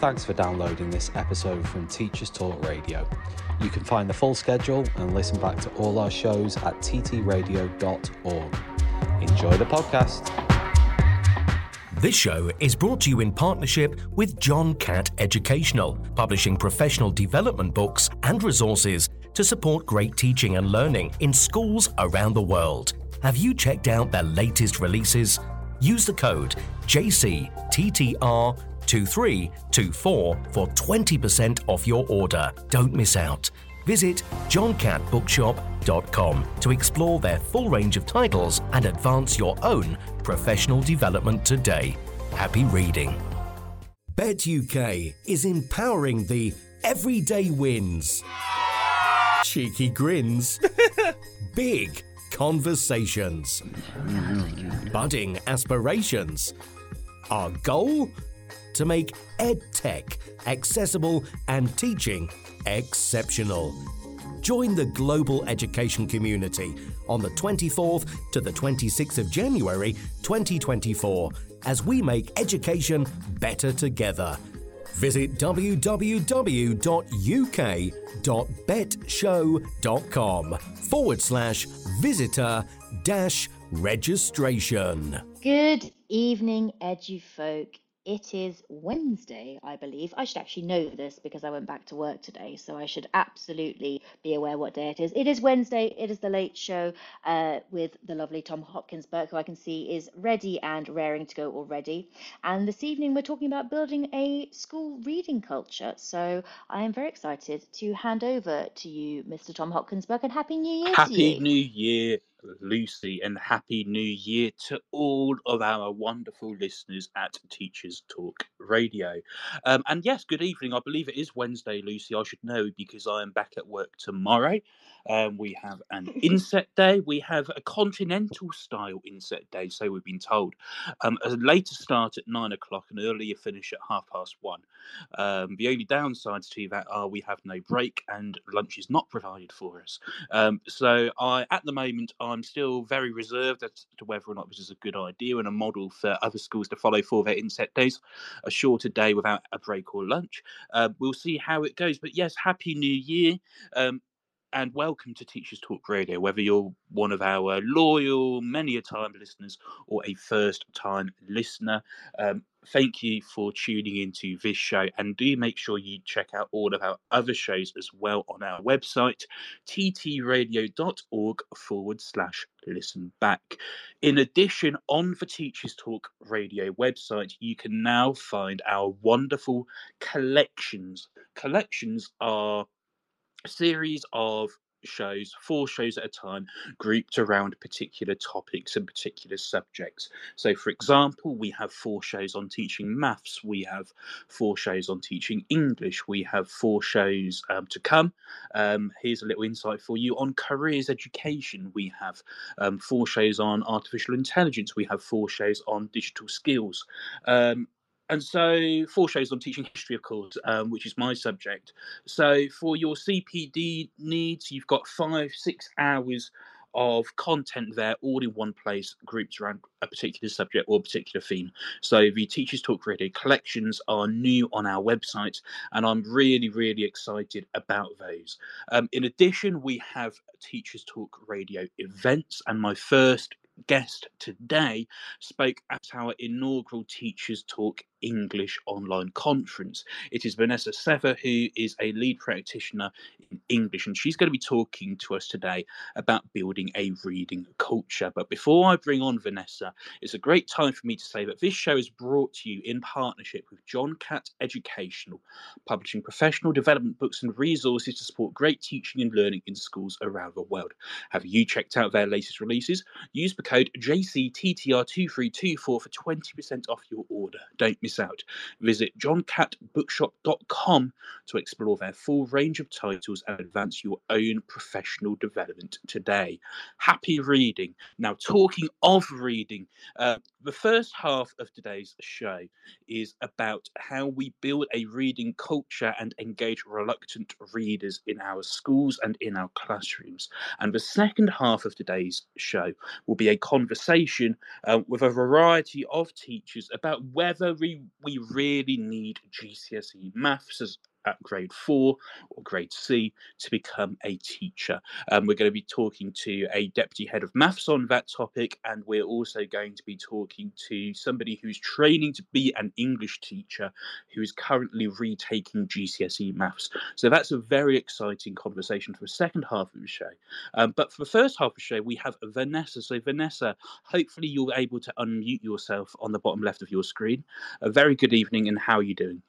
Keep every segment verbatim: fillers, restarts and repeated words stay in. Thanks for downloading this episode from Teachers Talk Radio. You can find the full schedule and listen back to all our shows at t t radio dot org. Enjoy the podcast. This show is brought to you in partnership with John Catt Educational, publishing professional development books and resources to support great teaching and learning in schools around the world. Have you checked out their latest releases? Use the code J C T T R two three two four for twenty percent off your order. Don't miss out. Visit John Catt Bookshop dot com to explore their full range of titles and advance your own professional development today. Happy reading. Bet U K is empowering the everyday wins, cheeky grins, big conversations, budding aspirations. Our goal? To make EdTech accessible and teaching exceptional. Join the global education community on the twenty-fourth to the twenty-sixth of January twenty twenty-four as we make education better together. Visit w w w dot u k dot bet show dot com forward slash visitor dash registration. Good evening, edufolk. It is Wednesday, I believe. I should actually know this because I went back to work today, so I should absolutely be aware what day it is. It is Wednesday. It is the late show uh, with the lovely Tom Hopkins-Burke, who I can see is ready and raring to go already. And this evening, we're talking about building a school reading culture. So I am very excited to hand over to you, Mister Tom Hopkins-Burke, and Happy New Year Happy to you. Happy New Year, Lucy, and Happy New Year to all of our wonderful listeners at Teachers Talk Radio. Um, and yes, good evening. I believe it is Wednesday, Lucy. I should know because I am back at work tomorrow. Um, we have an insect day. We have a continental style insect day, so we've been told. Um, a later start at nine o'clock and earlier finish at half past one. Um, the only downsides to that are we have no break and lunch is not provided for us. Um, so I, at the moment, I I'm still very reserved as to whether or not this is a good idea and a model for other schools to follow for their inset days, a shorter day without a break or lunch. Uh, we'll see how it goes. But yes, Happy New Year um, and welcome to Teachers Talk Radio, whether you're one of our loyal, many-a-time listeners or a first-time listener. Um, Thank you for tuning into this show, and do make sure you check out all of our other shows as well on our website, ttradio.org forward slash listen back. In addition, on the Teachers Talk Radio website, you can now find our wonderful collections. Collections are a series of shows, four shows at a time, grouped around particular topics and particular subjects. So, for example, we have four shows on teaching maths, we have four shows on teaching English, we have four shows um, to come. Um, here's a little insight for you on careers education. We have um, four shows on artificial intelligence, we have four shows on digital skills. Um, And so four shows on teaching history, of course, um, which is my subject. So for your C P D needs, you've got five, six hours of content there, all in one place, grouped around a particular subject or particular theme. So the Teachers Talk Radio collections are new on our website, and I'm really, really excited about those. Um, in addition, we have Teachers Talk Radio events, and my first guest today spoke at our inaugural Teachers Talk English online conference. It is Vanessa Sefa, who is a lead practitioner in English, and she's going to be talking to us today about building a reading culture. But before I bring on Vanessa, it's a great time for me to say that this show is brought to you in partnership with John Catt Educational, publishing professional development books and resources to support great teaching and learning in schools around the world. Have you checked out their latest releases? Use the code J C T T R two three two four for twenty percent off your order. Don't miss out. Visit John Catt Bookshop dot com to explore their full range of titles and advance your own professional development today. Happy reading. Now, talking of reading, uh, the first half of today's show is about how we build a reading culture and engage reluctant readers in our schools and in our classrooms. And the second half of today's show will be a conversation uh, with a variety of teachers about whether we we we really need G C S E Maths as at grade four or grade C to become a teacher. Um, we're going to be talking to a deputy head of maths on that topic, and we're also going to be talking to somebody who's training to be an English teacher who is currently retaking G C S E Maths. So that's a very exciting conversation for the second half of the show. Um, but for the first half of the show, we have Vanessa. So Vanessa, hopefully you're able to unmute yourself on the bottom left of your screen. A very good evening, and how are you doing?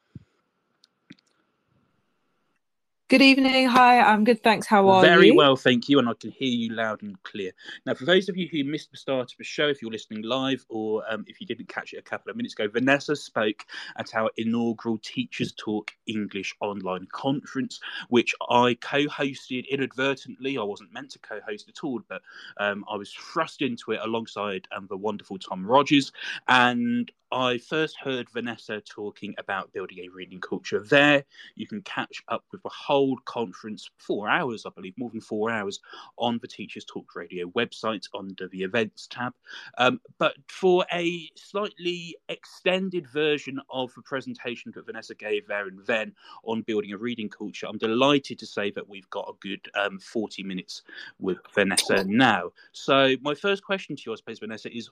Good evening. Hi, I'm good, thanks. How are Very you? Very well, thank you. And I can hear you loud and clear. Now, for those of you who missed the start of the show, if you're listening live or um, if you didn't catch it a couple of minutes ago, Vanessa spoke at our inaugural Teachers Talk English online conference, which I co-hosted inadvertently. I wasn't meant to co-host at all, but um, I was thrust into it alongside um, the wonderful Tom Rogers. And I first heard Vanessa talking about building a reading culture there. You can catch up with the whole conference, four hours, I believe, more than four hours, on the Teachers Talk Radio website under the events tab. Um, but for a slightly extended version of the presentation that Vanessa gave there and then on building a reading culture, I'm delighted to say that we've got a good um, forty minutes with Vanessa now. So my first question to you, I suppose, Vanessa, is...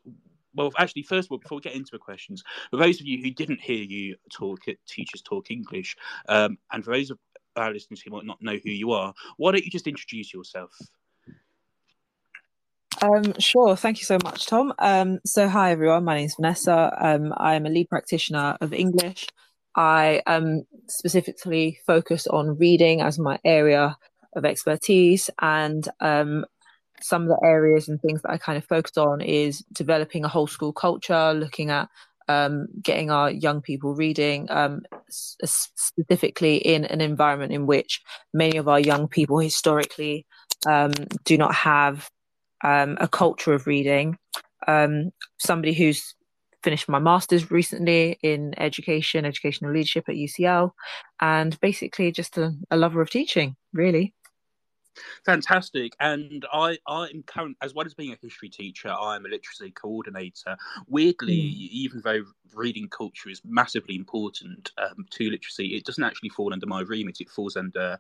Well, actually, first of all, before we get into the questions, for those of you who didn't hear you talk at Teachers Talk English, um, and for those of our listeners who might not know who you are, why don't you just introduce yourself? Um, sure. Thank you so much, Tom. Um, so hi, everyone. My name's Vanessa. Um, I'm a lead practitioner of English. I um, specifically focus on reading as my area of expertise, and um some of the areas and things that I kind of focused on is developing a whole school culture, looking at um, getting our young people reading, um, specifically in an environment in which many of our young people historically um, do not have um, a culture of reading. Um, somebody who's finished my master's recently in education, educational leadership at U C L, and basically just a, a lover of teaching, really. Fantastic. And I, I'm current, as well as being a history teacher, I'm a literacy coordinator. Weirdly, mm. even though reading culture is massively important um, to literacy, it doesn't actually fall under my remit. It falls under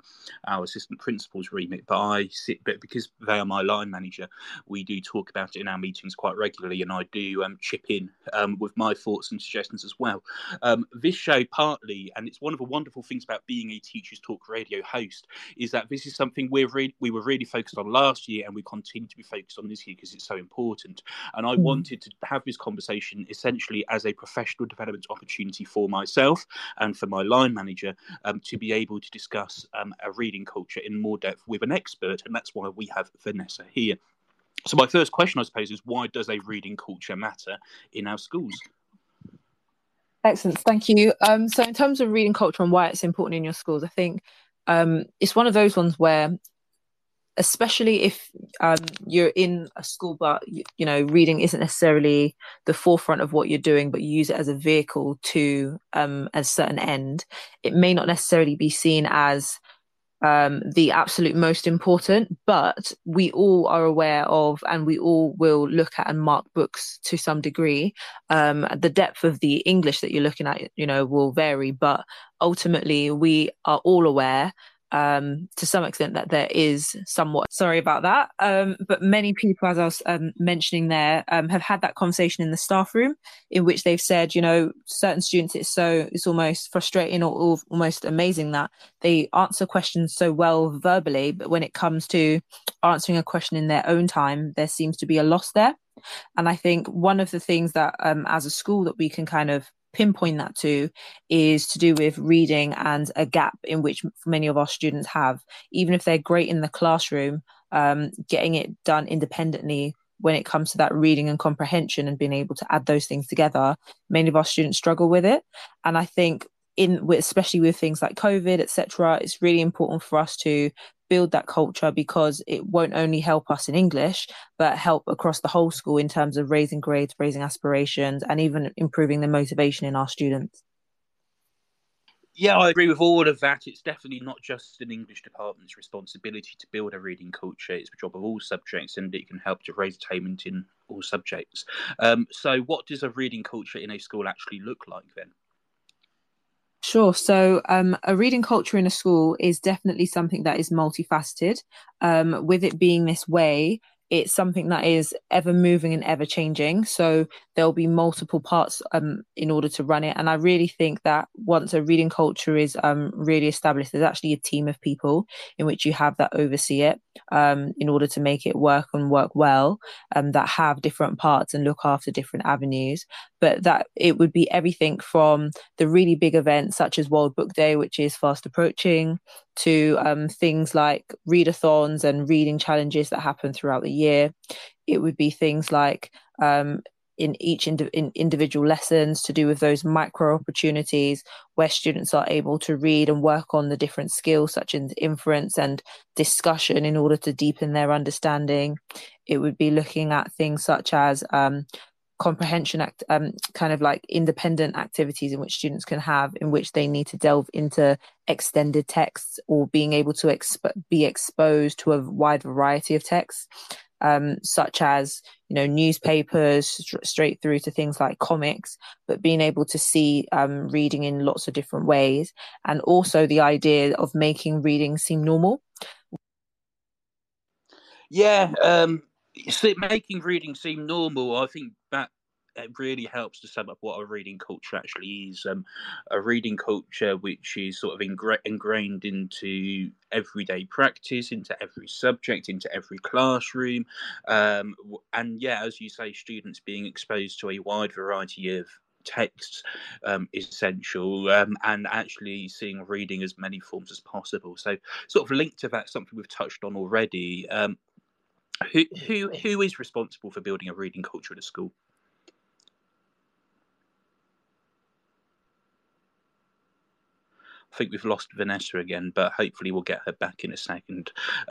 our assistant principal's remit. But I sit, but because they are my line manager, we do talk about it in our meetings quite regularly, and I do um, chip in um, with my thoughts and suggestions as well. Um, this show partly, and it's one of the wonderful things about being a Teachers Talk Radio host, is that this is something we're really we were really focused on last year, and we continue to be focused on this year because it's so important. And I wanted to have this conversation essentially as a professional development opportunity for myself and for my line manager um, to be able to discuss um, a reading culture in more depth with an expert. And that's why we have Vanessa here. So my first question, I suppose, is why does a reading culture matter in our schools? Excellent. Thank you. Um, so in terms of reading culture and why it's important in your schools, I think um, it's one of those ones where, especially if um, you're in a school, but, you, you know, reading isn't necessarily the forefront of what you're doing, but you use it as a vehicle to um, a certain end, it may not necessarily be seen as um, the absolute most important, but we all are aware of, and we all will look at and mark books to some degree. Um, the depth of the English that you're looking at, you know, will vary, but ultimately we are all aware um to some extent that there is somewhat sorry about that um but many people, as I was um, mentioning there, um have had that conversation in the staff room in which they've said, you know, certain students, it's so it's almost frustrating or, or almost amazing that they answer questions so well verbally, but when it comes to answering a question in their own time, there seems to be a loss there. And I think one of the things that um as a school that we can kind of pinpoint that to is to do with reading and a gap in which many of our students have, even if they're great in the classroom, um, getting it done independently when it comes to that reading and comprehension and being able to add those things together, many of our students struggle with it. And I think in especially with things like COVID, et cetera, it's really important for us to build that culture, because it won't only help us in English, but help across the whole school in terms of raising grades, raising aspirations, and even improving the motivation in our students. Yeah, I agree with all of that. It's definitely not just an English department's responsibility to build a reading culture. It's the job of all subjects, and it can help to raise attainment in all subjects. Um, so what does a reading culture in a school actually look like then? Sure. So um, a reading culture in a school is definitely something that is multifaceted. Um, with it being this way, it's something that is ever moving and ever changing. So there'll be multiple parts um, in order to run it. And I really think that once a reading culture is um, really established, there's actually a team of people in which you have that oversee it um, in order to make it work and work well, um, that have different parts and look after different avenues. But that it would be everything from the really big events such as World Book Day, which is fast approaching, to um, things like readathons and reading challenges that happen throughout the year. It would be things like um, in each ind- in individual lessons to do with those micro opportunities where students are able to read and work on the different skills such as inference and discussion in order to deepen their understanding. It would be looking at things such as um, comprehension act um kind of like independent activities in which students can have, in which they need to delve into extended texts or being able to exp- be exposed to a wide variety of texts, um such as, you know, newspapers st- straight through to things like comics, but being able to see um reading in lots of different ways. And also the idea of making reading seem normal. yeah um So making reading seem normal, I think that it really helps to sum up what a reading culture actually is. Um, a reading culture which is sort of ingra- ingrained into everyday practice, into every subject, into every classroom. Um, and yeah, as you say, students being exposed to a wide variety of texts um, is essential, um, and actually seeing reading as many forms as possible. So sort of linked to that, something we've touched on already, um, Who who who is responsible for building a reading culture at a school? I think we've lost Vanessa again, but hopefully we'll get her back in a second.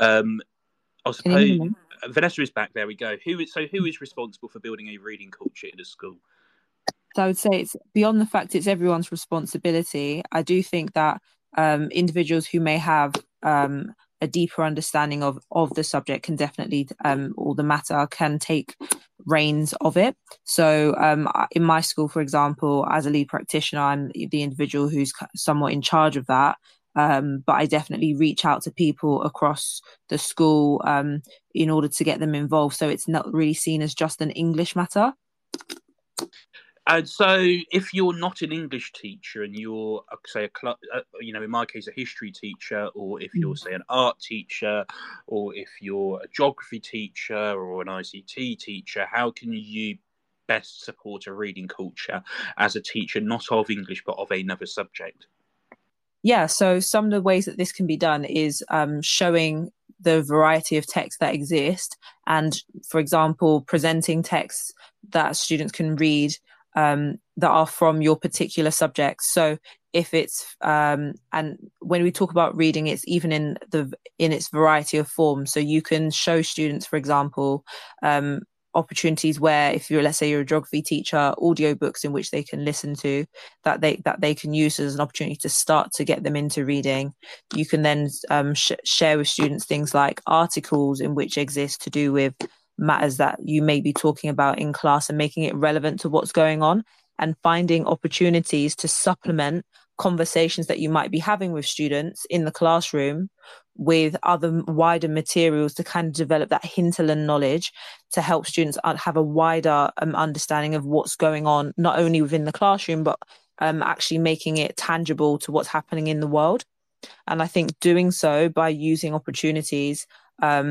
Um, I suppose uh, Vanessa is back. There we go. Who is, so who is responsible for building a reading culture in a school? So I would say it's beyond the fact it's everyone's responsibility. I do think that um, individuals who may have um, a deeper understanding of, of the subject can definitely, um, or the matter can take reins of it. So um, in my school, for example, as a lead practitioner, I'm the individual who's somewhat in charge of that. Um, but I definitely reach out to people across the school um, in order to get them involved. So it's not really seen as just an English matter. And so if you're not an English teacher and you're, say, a cl- uh, you know, in my case, a history teacher, or if you're, say, an art teacher, or if you're a geography teacher or an I C T teacher, how can you best support a reading culture as a teacher, not of English, but of another subject? Yeah, so some of the ways that this can be done is um, showing the variety of texts that exist and, for example, presenting texts that students can read Um, that are from your particular subject. So if it's um, and when we talk about reading, it's even in the in its variety of forms. So you can show students, for example, um, opportunities where, if you're, let's say you're a geography teacher, audiobooks in which they can listen to that they that they can use as an opportunity to start to get them into reading. You can then um, sh- share with students things like articles in which exist to do with matters that you may be talking about in class, and making it relevant to what's going on, and finding opportunities to supplement conversations that you might be having with students in the classroom with other wider materials to kind of develop that hinterland knowledge to help students have a wider um, understanding of what's going on, not only within the classroom, but um, actually making it tangible to what's happening in the world. And I think doing so by using opportunities um,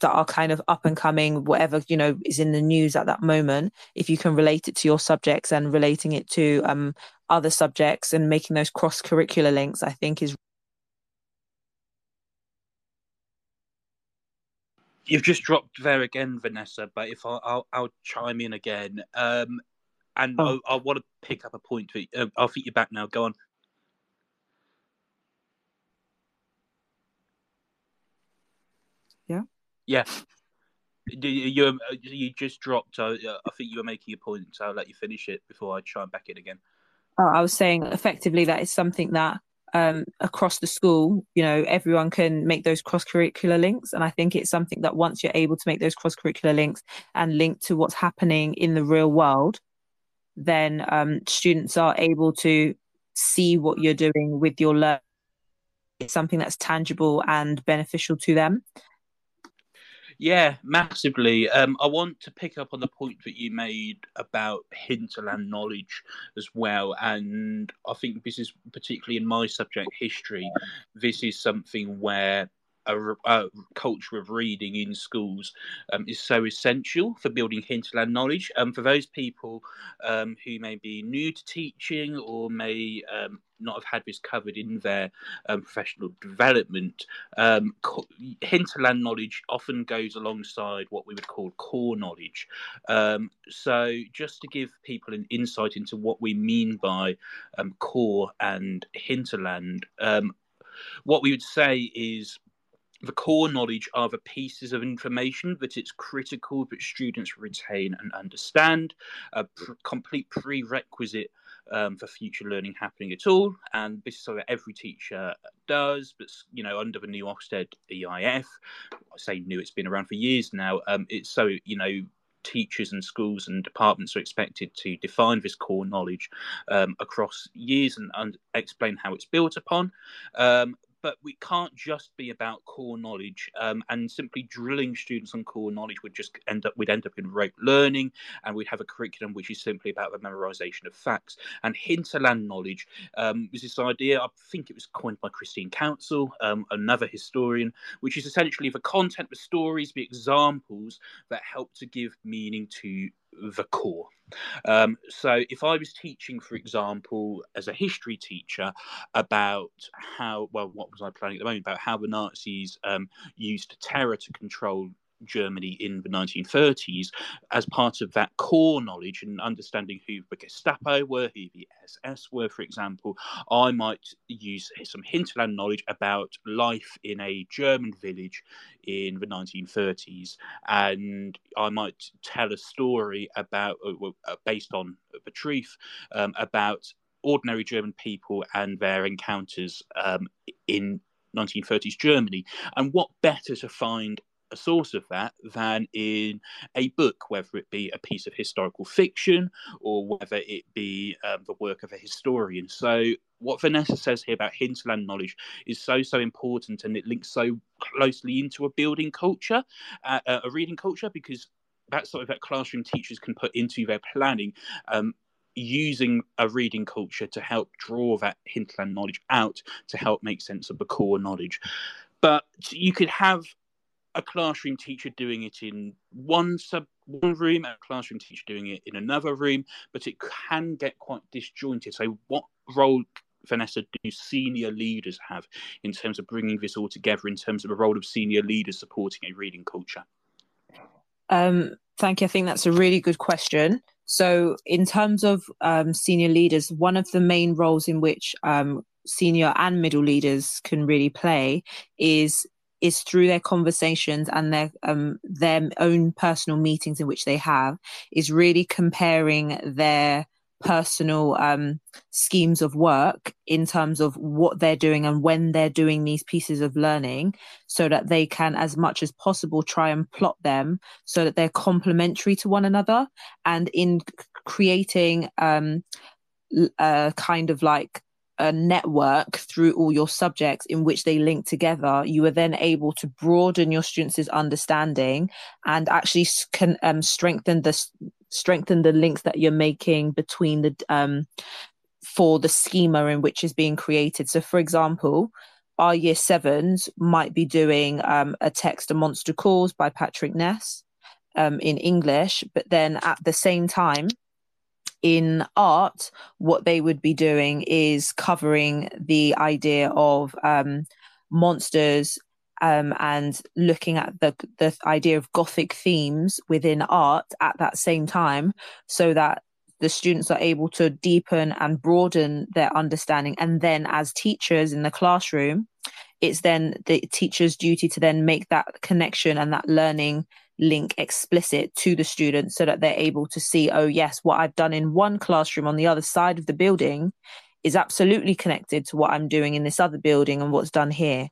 that are kind of up and coming, whatever, you know, is in the news at that moment, if you can relate it to your subjects and relating it to um, other subjects and making those cross-curricular links, I think is... You've just dropped there again, Vanessa, but if I'll, I'll, I'll chime in again. Um, and oh. I, I want to pick up a point. Uh, I'll feed you back now. Go on. Yeah. Yeah, you, you you just dropped. I, I think you were making a point, so I'll let you finish it before I try and back in again. Oh, I was saying effectively that is something that um, across the school, you know, everyone can make those cross-curricular links. And I think it's something that once you're able to make those cross-curricular links and link to what's happening in the real world, then um, students are able to see what you're doing with your learning. It's something that's tangible and beneficial to them. Yeah, massively. Um, I want to pick up on the point that you made about hinterland knowledge as well. And I think this is particularly in my subject, history. This is something where a, a culture of reading in schools um, is so essential for building hinterland knowledge. Um, for those people um, who may be new to teaching or may um, not have had this covered in their um, professional development, um, co- hinterland knowledge often goes alongside what we would call core knowledge. Um, so just to give people an insight into what we mean by um, core and hinterland, um, what we would say is the core knowledge are the pieces of information that it's critical that students retain and understand, a pr- complete prerequisite Um, for future learning happening at all. And this is something that every teacher does, but, you know, under the new Ofsted E I F, I say new, it's been around for years now. Um, it's so, you know, teachers and schools and departments are expected to define this core knowledge um, across years and, and explain how it's built upon. Um, But we can't just be about core knowledge, um, and simply drilling students on core knowledge would just end up, we'd end up in rote learning, and we'd have a curriculum which is simply about the memorization of facts. And hinterland knowledge um, is this idea, I think it was coined by Christine Counsell, um, another historian, which is essentially the content, the stories, the examples that help to give meaning to the core. Um, so if I was teaching, for example, as a history teacher about how, well, what was I planning at the moment, about how the Nazis um, used terror to control Germany in the nineteen thirties, as part of that core knowledge and understanding who the Gestapo were, who the S S were, for example, I might use some hinterland knowledge about life in a German village in the nineteen thirties, and I might tell a story about, based on the truth, um, about ordinary German people and their encounters um, in nineteen thirties Germany. And what better to find a source of that than in a book, whether it be a piece of historical fiction or whether it be um, the work of a historian. So what Vanessa says here about hinterland knowledge is so, so important, and it links so closely into a building culture, uh, a reading culture, because that's something that classroom teachers can put into their planning, um, using a reading culture to help draw that hinterland knowledge out to help make sense of the core knowledge. But you could have a classroom teacher doing it in one sub one room, and a classroom teacher doing it in another room, but it can get quite disjointed. So what role, Vanessa, do senior leaders have in terms of bringing this all together, in terms of the role of senior leaders supporting a reading culture? Um, thank you. I think that's a really good question. So in terms of um, senior leaders, one of the main roles in which um, senior and middle leaders can really play is is through their conversations and their um, their own personal meetings in which they have, is really comparing their personal um, schemes of work in terms of what they're doing and when they're doing these pieces of learning, so that they can, as much as possible, try and plot them so that they're complementary to one another, and in creating um, a kind of like a network through all your subjects in which they link together. You are then able to broaden your students' understanding and actually can um, strengthen the strengthen the links that you're making between the um for the schema in which is being created. So, for example, our year sevens might be doing um, a text, A Monster Calls by Patrick Ness, um, in English, but then at the same time, in art, what they would be doing is covering the idea of um, monsters um, and looking at the, the idea of Gothic themes within art at that same time, so that the students are able to deepen and broaden their understanding. And then as teachers in the classroom, it's then the teacher's duty to then make that connection and that learning link explicit to the students, so that they're able to see, oh yes, what I've done in one classroom on the other side of the building is absolutely connected to what I'm doing in this other building and what's done here.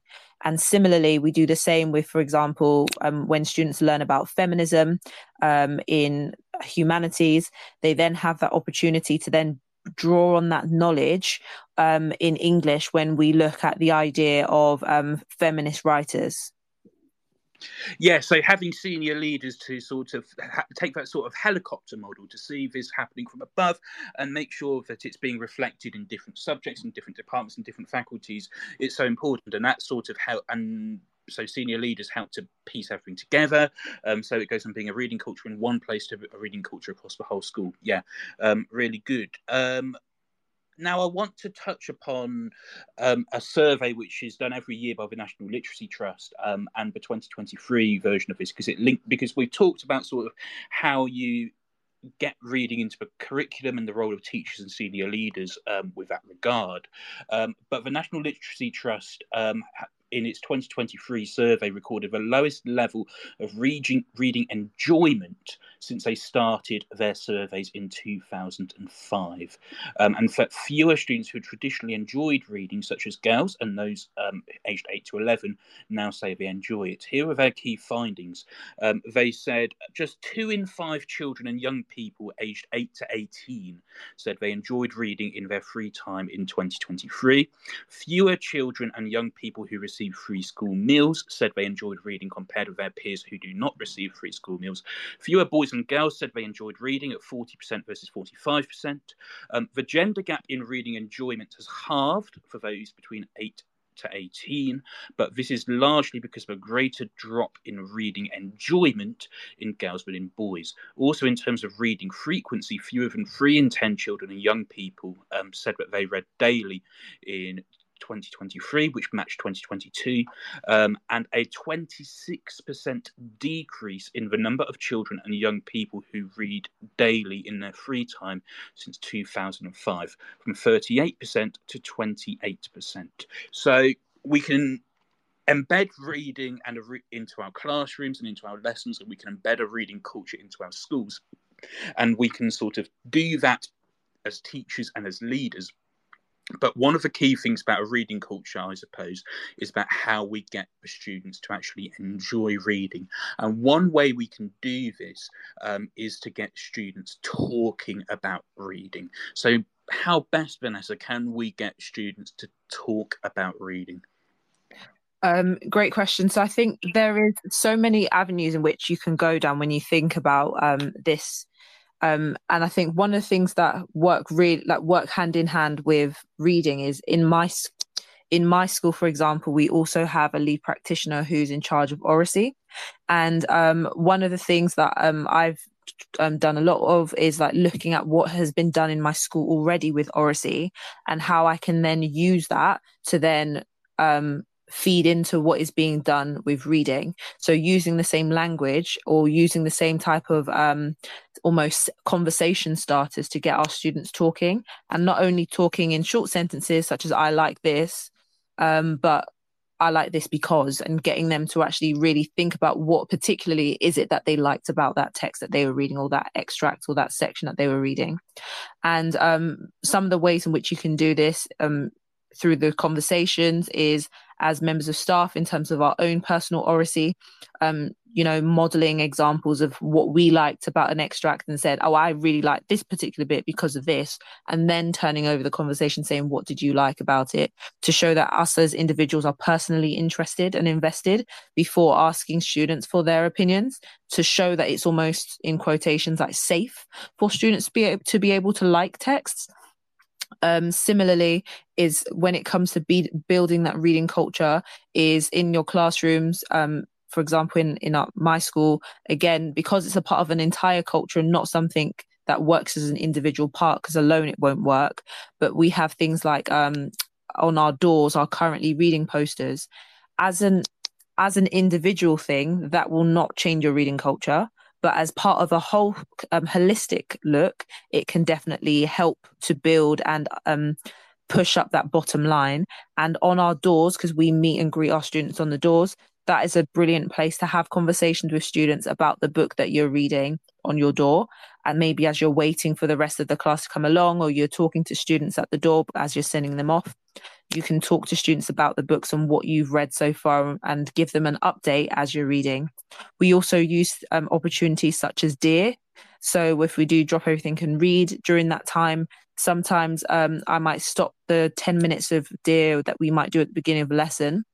And similarly, we do the same with, for example, um, when students learn about feminism um, in humanities, they then have that opportunity to then draw on that knowledge um, in English when we look at the idea of um, feminist writers? Yeah, so having senior leaders to sort of ha- take that sort of helicopter model to see this happening from above and make sure that it's being reflected in different subjects and different departments and different faculties, it's so important. And that sort of how and so senior leaders help to piece everything together. Um, so it goes from being a reading culture in one place to a reading culture across the whole school. Yeah, um, really good. Um, Now, I want to touch upon um, a survey which is done every year by the National Literacy Trust um, and the twenty twenty-three version of this, because it linked, because we've talked about sort of how you get reading into the curriculum and the role of teachers and senior leaders um, with that regard. Um, but the National Literacy Trust um, in its twenty twenty-three survey recorded the lowest level of reading, reading enjoyment since they started their surveys in two thousand five. Um, and for fewer students who traditionally enjoyed reading, such as girls and those um, aged eight to eleven, now say they enjoy it. Here are their key findings. Um, they said just two in five children and young people aged eight to eighteen said they enjoyed reading in their free time in twenty twenty-three. Fewer children and young people who received free school meals said they enjoyed reading compared with their peers who do not receive free school meals. Fewer boys and girls said they enjoyed reading at forty percent versus forty-five percent. Um, the gender gap in reading enjoyment has halved for those between eight to eighteen, but this is largely because of a greater drop in reading enjoyment in girls than in boys. Also, in terms of reading frequency, fewer than three in ten children and young people um, said that they read daily in twenty twenty-three, which matched twenty twenty-two, um, and a twenty-six percent decrease in the number of children and young people who read daily in their free time since two thousand five, from thirty-eight percent to twenty-eight percent. So we can embed reading and a re- into our classrooms and into our lessons, and we can embed a reading culture into our schools, and we can sort of do that as teachers and as leaders. But one of the key things about a reading culture, I suppose, is about how we get the students to actually enjoy reading. And one way we can do this um, is to get students talking about reading. So how best, Vanessa, can we get students to talk about reading? Um, great question. So I think there is so many avenues in which you can go down when you think about um, this. Um, and I think one of the things that work really like work hand in hand with reading is in my in my school, for example, we also have a lead practitioner who's in charge of oracy. And um, one of the things that um, I've um, done a lot of is like looking at what has been done in my school already with oracy and how I can then use that to then um, feed into what is being done with reading. So using the same language or using the same type of um, almost conversation starters to get our students talking, and not only talking in short sentences such as I like this, um, but I like this because, and getting them to actually really think about what particularly is it that they liked about that text that they were reading, or that extract or that section that they were reading. And um, some of the ways in which you can do this um, through the conversations is as members of staff in terms of our own personal oracy, um, you know, modelling examples of what we liked about an extract and said, oh, I really like this particular bit because of this. And then turning over the conversation saying, what did you like about it? To show that us as individuals are personally interested and invested before asking students for their opinions, to show that it's almost, in quotations, like safe for students to be able to, be able to like texts. Um, similarly is when it comes to be building that reading culture is in your classrooms. Um, for example, in, in our, my school, again, because it's a part of an entire culture and not something that works as an individual part, because alone it won't work. But we have things like um, on our doors, our currently reading posters. As an, as an individual thing, that will not change your reading culture. But as part of a whole um, holistic look, it can definitely help to build and um, push up that bottom line. And on our doors, because we meet and greet our students on the doors, that is a brilliant place to have conversations with students about the book that you're reading on your door. And maybe as you're waiting for the rest of the class to come along, or you're talking to students at the door as you're sending them off, you can talk to students about the books and what you've read so far and give them an update as you're reading. We also use um, opportunities such as Dear. So if we do drop everything and read during that time, sometimes um, I might stop the ten minutes of D E A R that we might do at the beginning of a lesson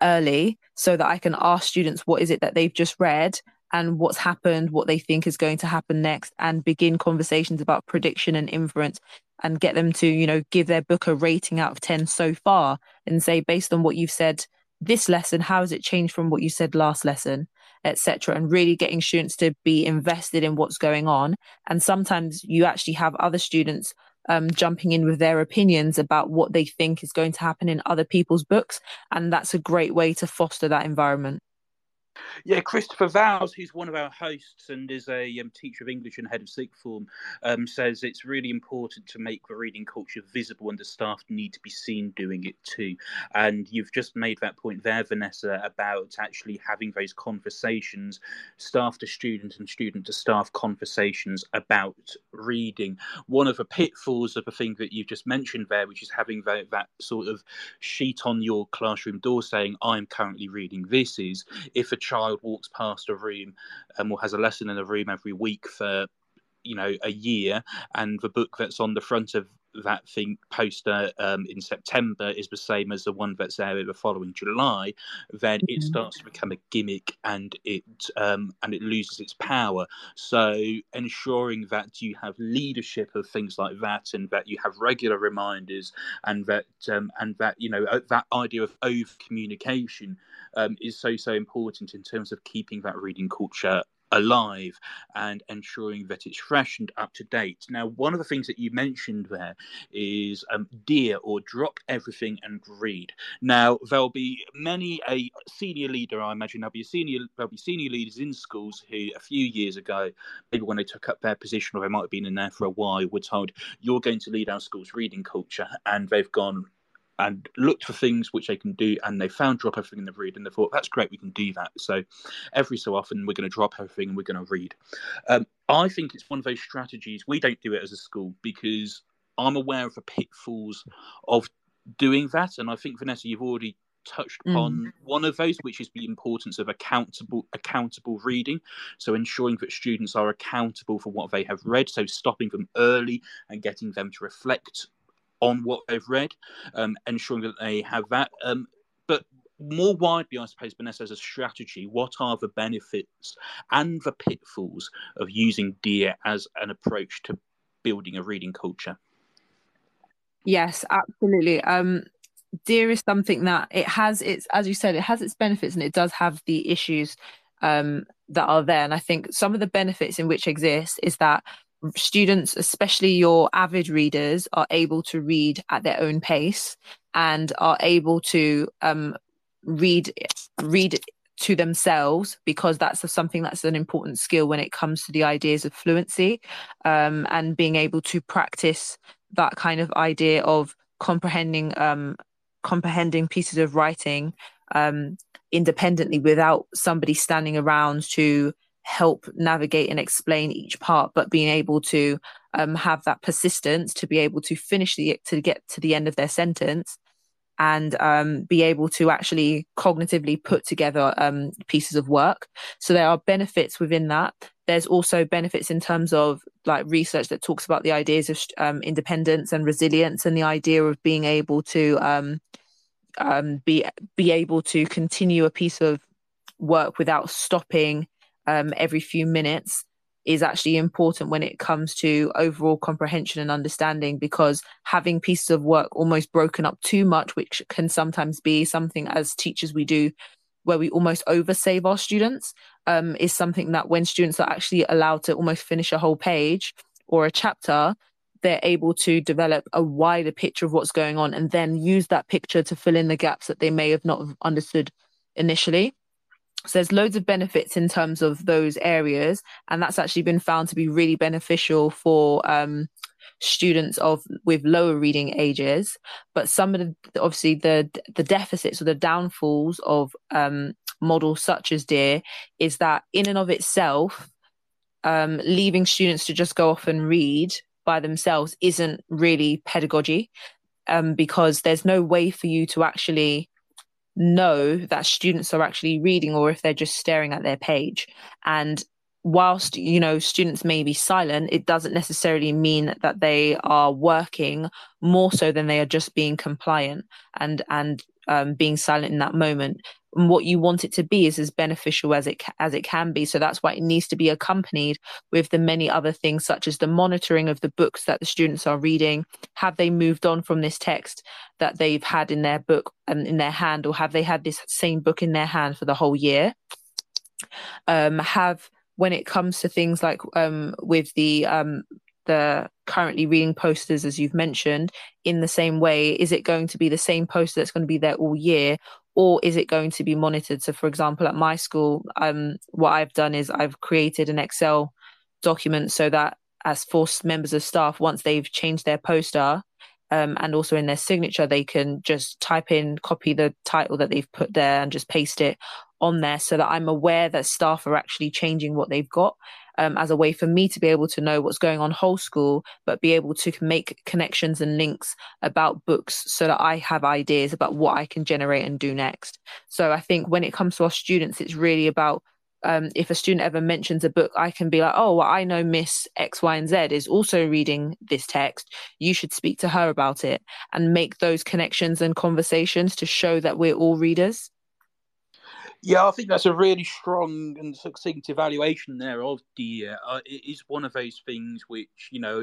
early so that I can ask students what is it that they've just read and what's happened, what they think is going to happen next, and begin conversations about prediction and inference and get them to, you know, give their book a rating out of ten so far and say, based on what you've said this lesson, how has it changed from what you said last lesson, et cetera, and really getting students to be invested in what's going on. And sometimes you actually have other students um, jumping in with their opinions about what they think is going to happen in other people's books. And that's a great way to foster that environment. Yeah, Christopher Vowles, who's one of our hosts and is a um, teacher of English and head of sixth form, um, says it's really important to make the reading culture visible and the staff need to be seen doing it too. And you've just made that point there, Vanessa, about actually having those conversations, staff to student and student to staff conversations about reading. One of the pitfalls of the thing that you've just mentioned there, which is having the, that sort of sheet on your classroom door saying, I'm currently reading this, is if a child walks past a room um, or has a lesson in a room every week for, you know, a year, and the book that's on the front of that thing poster um, in September is the same as the one that's there the following July, then mm-hmm. it starts to become a gimmick and it um, and it loses its power. So ensuring that you have leadership of things like that, and that you have regular reminders, and that um, and that you know that idea of over communication um, is so so important in terms of keeping that reading culture alive and ensuring that it's fresh and up to date. Now, one of the things that you mentioned there is um, D E A R, or drop everything and read. Now, there'll be many a senior leader, I imagine there'll be, a senior, there'll be senior leaders in schools who a few years ago, maybe when they took up their position, or they might have been in there for a while, were told, you're going to lead our school's reading culture, and they've gone and looked for things which they can do, and they found drop everything in the read, and they thought, that's great, we can do that. So every so often we're going to drop everything and we're going to read. Um, I think it's one of those strategies. We don't do it as a school because I'm aware of the pitfalls of doing that. And I think, Vanessa, you've already touched upon mm. one of those, which is the importance of accountable accountable reading. So ensuring that students are accountable for what they have read. So stopping them early and getting them to reflect on what they've read, um, ensuring that they have that. Um, but more widely, I suppose, Vanessa, as a strategy, what are the benefits and the pitfalls of using D E A R as an approach to building a reading culture? Yes, absolutely. Um, D E A R is something that it has its, as you said, it has its benefits and it does have the issues um, that are there. And I think some of the benefits in which exist is that students, especially your avid readers, are able to read at their own pace and are able to um, read read to themselves, because that's something that's an important skill when it comes to the ideas of fluency, um, and being able to practice that kind of idea of comprehending um, comprehending pieces of writing um, independently without somebody standing around to help navigate and explain each part, but being able to um, have that persistence to be able to finish the to get to the end of their sentence, and um, be able to actually cognitively put together um, pieces of work. So there are benefits within that. There's also benefits in terms of like research that talks about the ideas of um, independence and resilience, and the idea of being able to um, um, be be able to continue a piece of work without stopping Um, every few minutes is actually important when it comes to overall comprehension and understanding, because having pieces of work almost broken up too much, which can sometimes be something as teachers we do where we almost oversave our students, um, is something that when students are actually allowed to almost finish a whole page or a chapter, they're able to develop a wider picture of what's going on and then use that picture to fill in the gaps that they may have not understood initially. So there's loads of benefits in terms of those areas, and that's actually been found to be really beneficial for um, students of with lower reading ages. But some of the, obviously the the deficits or the downfalls of um, models such as D E A R is that in and of itself, um, leaving students to just go off and read by themselves isn't really pedagogy, um, because there's no way for you to actually know that students are actually reading, or if they're just staring at their page. And whilst, you know, students may be silent, it doesn't necessarily mean that they are working more so than they are just being compliant and and um, being silent in that moment. And what you want it to be is as beneficial as it as it can be. So that's why it needs to be accompanied with the many other things, such as the monitoring of the books that the students are reading. Have they moved on from this text that they've had in their book and in their hand, or have they had this same book in their hand for the whole year? Um, have when it comes to things like um, with the um, the currently reading posters, as you've mentioned, in the same way, is it going to be the same poster that's going to be there all year? Or is it going to be monitored? So, for example, at my school, um, what I've done is I've created an Excel document so that as forced members of staff, once they've changed their poster um, and also in their signature, they can just type in, copy the title that they've put there and just paste it on there so that I'm aware that staff are actually changing what they've got um, as a way for me to be able to know what's going on whole school, but be able to make connections and links about books so that I have ideas about what I can generate and do next. So I think when it comes to our students, it's really about um, if a student ever mentions a book, I can be like, oh, well, I know Miss X, Y, and Z is also reading this text. You should speak to her about it and make those connections and conversations to show that we're all readers. Yeah, I think that's a really strong and succinct evaluation there of the year. Uh, it is one of those things which, you know,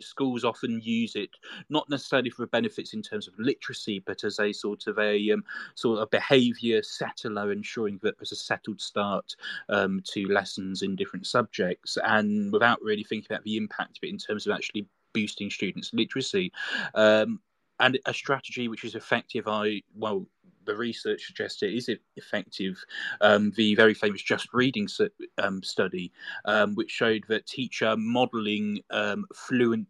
schools often use it, not necessarily for benefits in terms of literacy, but as a sort of a um, sort of behaviour settler, ensuring that there's a settled start um, to lessons in different subjects, and without really thinking about the impact of it in terms of actually boosting students' literacy. Um, and a strategy which is effective, I, well, the research suggests it is effective. Um, the very famous Just Reading um, study, um, which showed that teacher modelling um, fluent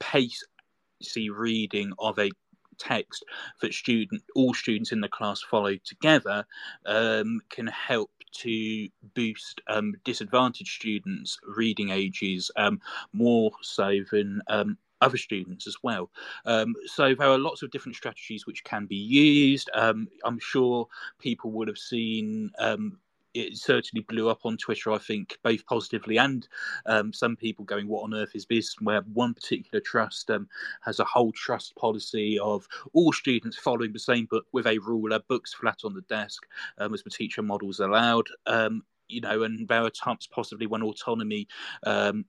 pacey reading of a text that student, all students in the class follow together um, can help to boost um, disadvantaged students' reading ages um, more so than um, other students as well. Um, so there are lots of different strategies which can be used. Um, I'm sure people would have seen, um, it certainly blew up on Twitter, I think, both positively and um, some people going, what on earth is this? Where one particular trust um, has a whole trust policy of all students following the same book with a ruler, books flat on the desk, um, as the teacher models allowed. Um, you know, and there are times possibly when autonomy um,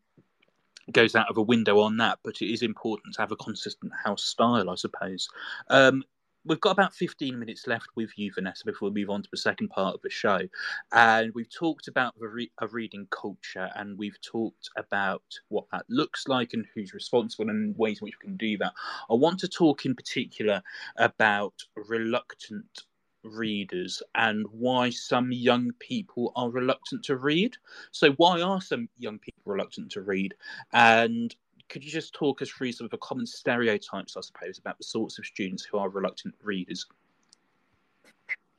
goes out of a window on that, but it is important to have a consistent house style, I suppose. Um, we've got about fifteen minutes left with you, Vanessa, before we move on to the second part of the show. And we've talked about the re- a reading culture, and we've talked about what that looks like and who's responsible and ways in which we can do that. I want to talk in particular about reluctant readers and why some young people are reluctant to read. So why are some young people reluctant to read? And could you just talk us through some of the common stereotypes, I suppose, about the sorts of students who are reluctant readers?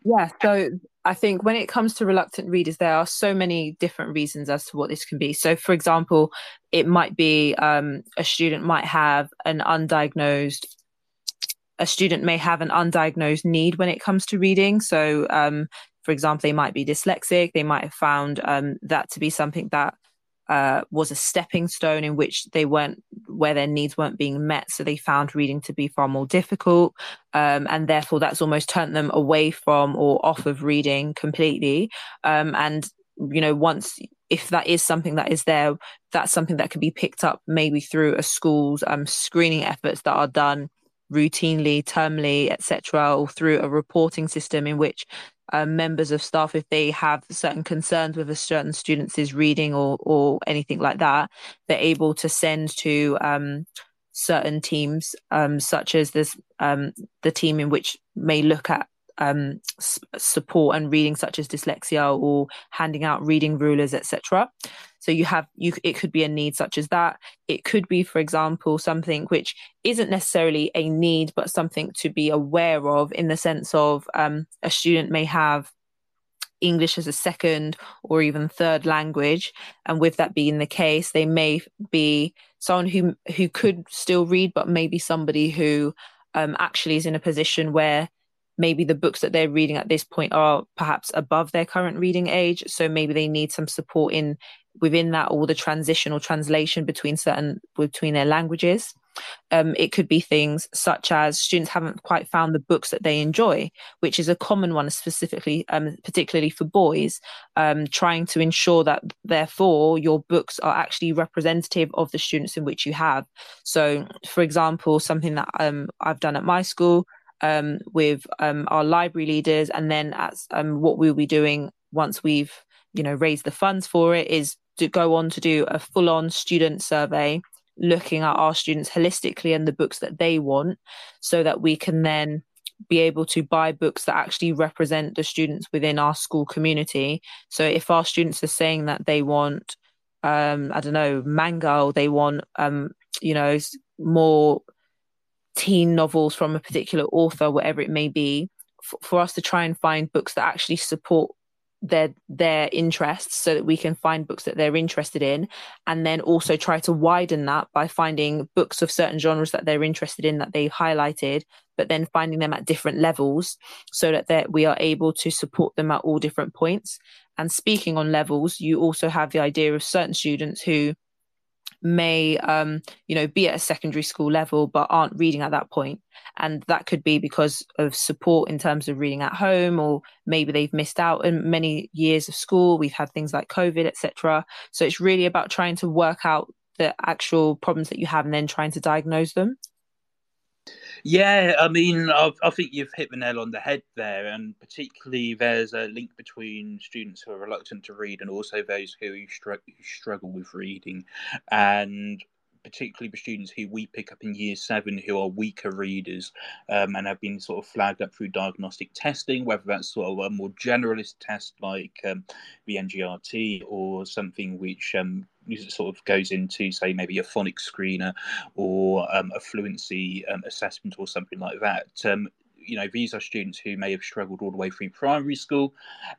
Yeah, so I think when it comes to reluctant readers, there are so many different reasons as to what this can be. So, for example, it might be um, a student might have an undiagnosed A student may have an undiagnosed need when it comes to reading. So, um, for example, they might be dyslexic. They might have found um, that to be something that uh, was a stepping stone in which they weren't, where their needs weren't being met. So they found reading to be far more difficult. Um, and therefore, that's almost turned them away from or off of reading completely. Um, and, you know, once... if that is something that is there, that's something that can be picked up maybe through a school's um, screening efforts that are done routinely, termly, et cetera, or through a reporting system in which uh, members of staff, if they have certain concerns with a certain student's reading or or anything like that, they're able to send to um, certain teams, um, such as this um, the team in which may look at um, s- support and reading, such as dyslexia or handing out reading rulers, et cetera. So you have, you, it could be a need such as that. It could be, for example, something which isn't necessarily a need, but something to be aware of in the sense of um, a student may have English as a second or even third language. And with that being the case, they may be someone who, who could still read, but maybe somebody who um, actually is in a position where maybe the books that they're reading at this point are perhaps above their current reading age. So maybe they need some support in within that all the transition or translation between certain between their languages. Um, it could be things such as students haven't quite found the books that they enjoy, which is a common one, specifically, um, particularly for boys, um, trying to ensure that, therefore, your books are actually representative of the students in which you have. So, for example, something that um, I've done at my school um, with um, our library leaders, and then as, um, what we'll be doing once we've, you know, raised the funds for it is to go on to do a full-on student survey, looking at our students holistically and the books that they want, so that we can then be able to buy books that actually represent the students within our school community. So if our students are saying that they want, um, I don't know, manga, or they want, um, you know, more teen novels from a particular author, whatever it may be, f- for us to try and find books that actually support their their interests, so that we can find books that they're interested in, and then also try to widen that by finding books of certain genres that they're interested in that they highlighted, but then finding them at different levels, so that that we are able to support them at all different points. And speaking on levels, you also have the idea of certain students who may um you know be at a secondary school level but aren't reading at that point, and that could be because of support in terms of reading at home, or maybe they've missed out in many years of school. We've had things like COVID, etc. So it's really about trying to work out the actual problems that you have and then trying to diagnose them. Yeah, I mean, I've, I think you've hit the nail on the head there, and particularly there's a link between students who are reluctant to read and also those who str- struggle with reading, and particularly the students who we pick up in year seven who are weaker readers um, and have been sort of flagged up through diagnostic testing, whether that's sort of a more generalist test like um, the N G R T, or something which um, sort of goes into, say, maybe a phonics screener or um, a fluency um, assessment or something like that. Um, you know, these are students who may have struggled all the way through primary school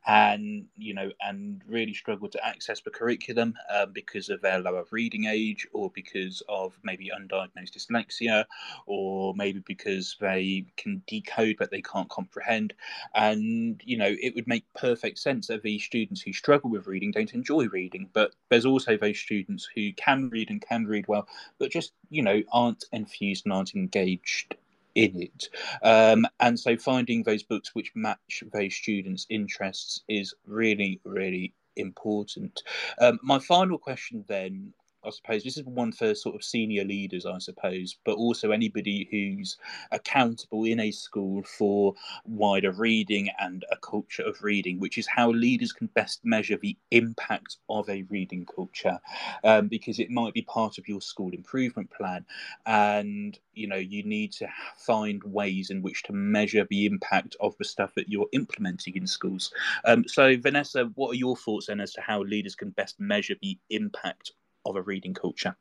and, you know, and really struggled to access the curriculum um, because of their lower reading age, or because of maybe undiagnosed dyslexia, or maybe because they can decode but they can't comprehend. And, you know, it would make perfect sense that these students who struggle with reading don't enjoy reading. But there's also those students who can read and can read well, but just, you know, aren't enthused and aren't engaged in it. Um, and so finding those books which match those students' interests is really, really important. Um, my final question then, I suppose, this is one for sort of senior leaders, I suppose, but also anybody who's accountable in a school for wider reading and a culture of reading, which is how leaders can best measure the impact of a reading culture, um, because it might be part of your school improvement plan. And, you know, you need to find ways in which to measure the impact of the stuff that you're implementing in schools. Um, so, Vanessa, what are your thoughts then as to how leaders can best measure the impact of a reading culture?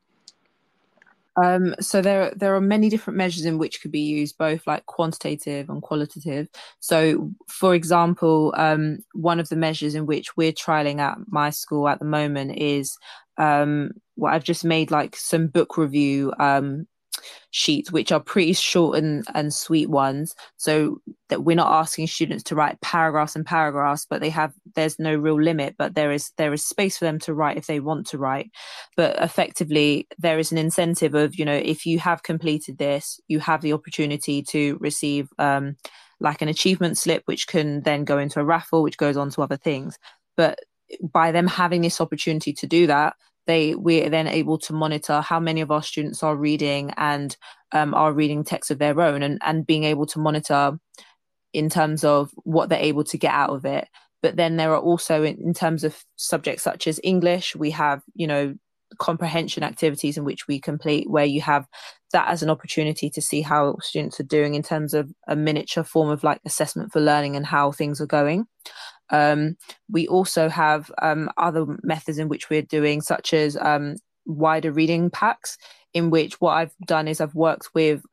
Um, so there, there are many different measures in which could be used, both like quantitative and qualitative. So, for example, um, one of the measures in which we're trialing at my school at the moment is um, well, I've just made like some book review um, sheets, which are pretty short and, and sweet ones, so that we're not asking students to write paragraphs and paragraphs, but they have there's no real limit, but there is there is space for them to write if they want to write. But effectively there is an incentive of, you know, if you have completed this, you have the opportunity to receive um like an achievement slip, which can then go into a raffle, which goes on to other things. But by them having this opportunity to do that, They, we're then able to monitor how many of our students are reading and um, are reading texts of their own, and, and being able to monitor in terms of what they're able to get out of it. But then there are also, in, in terms of subjects such as English, we have, you know, comprehension activities in which we complete, where you have that as an opportunity to see how students are doing in terms of a miniature form of like assessment for learning and how things are going. Um, we also have um, other methods in which we're doing, such as um, wider reading packs, in which what I've done is I've worked with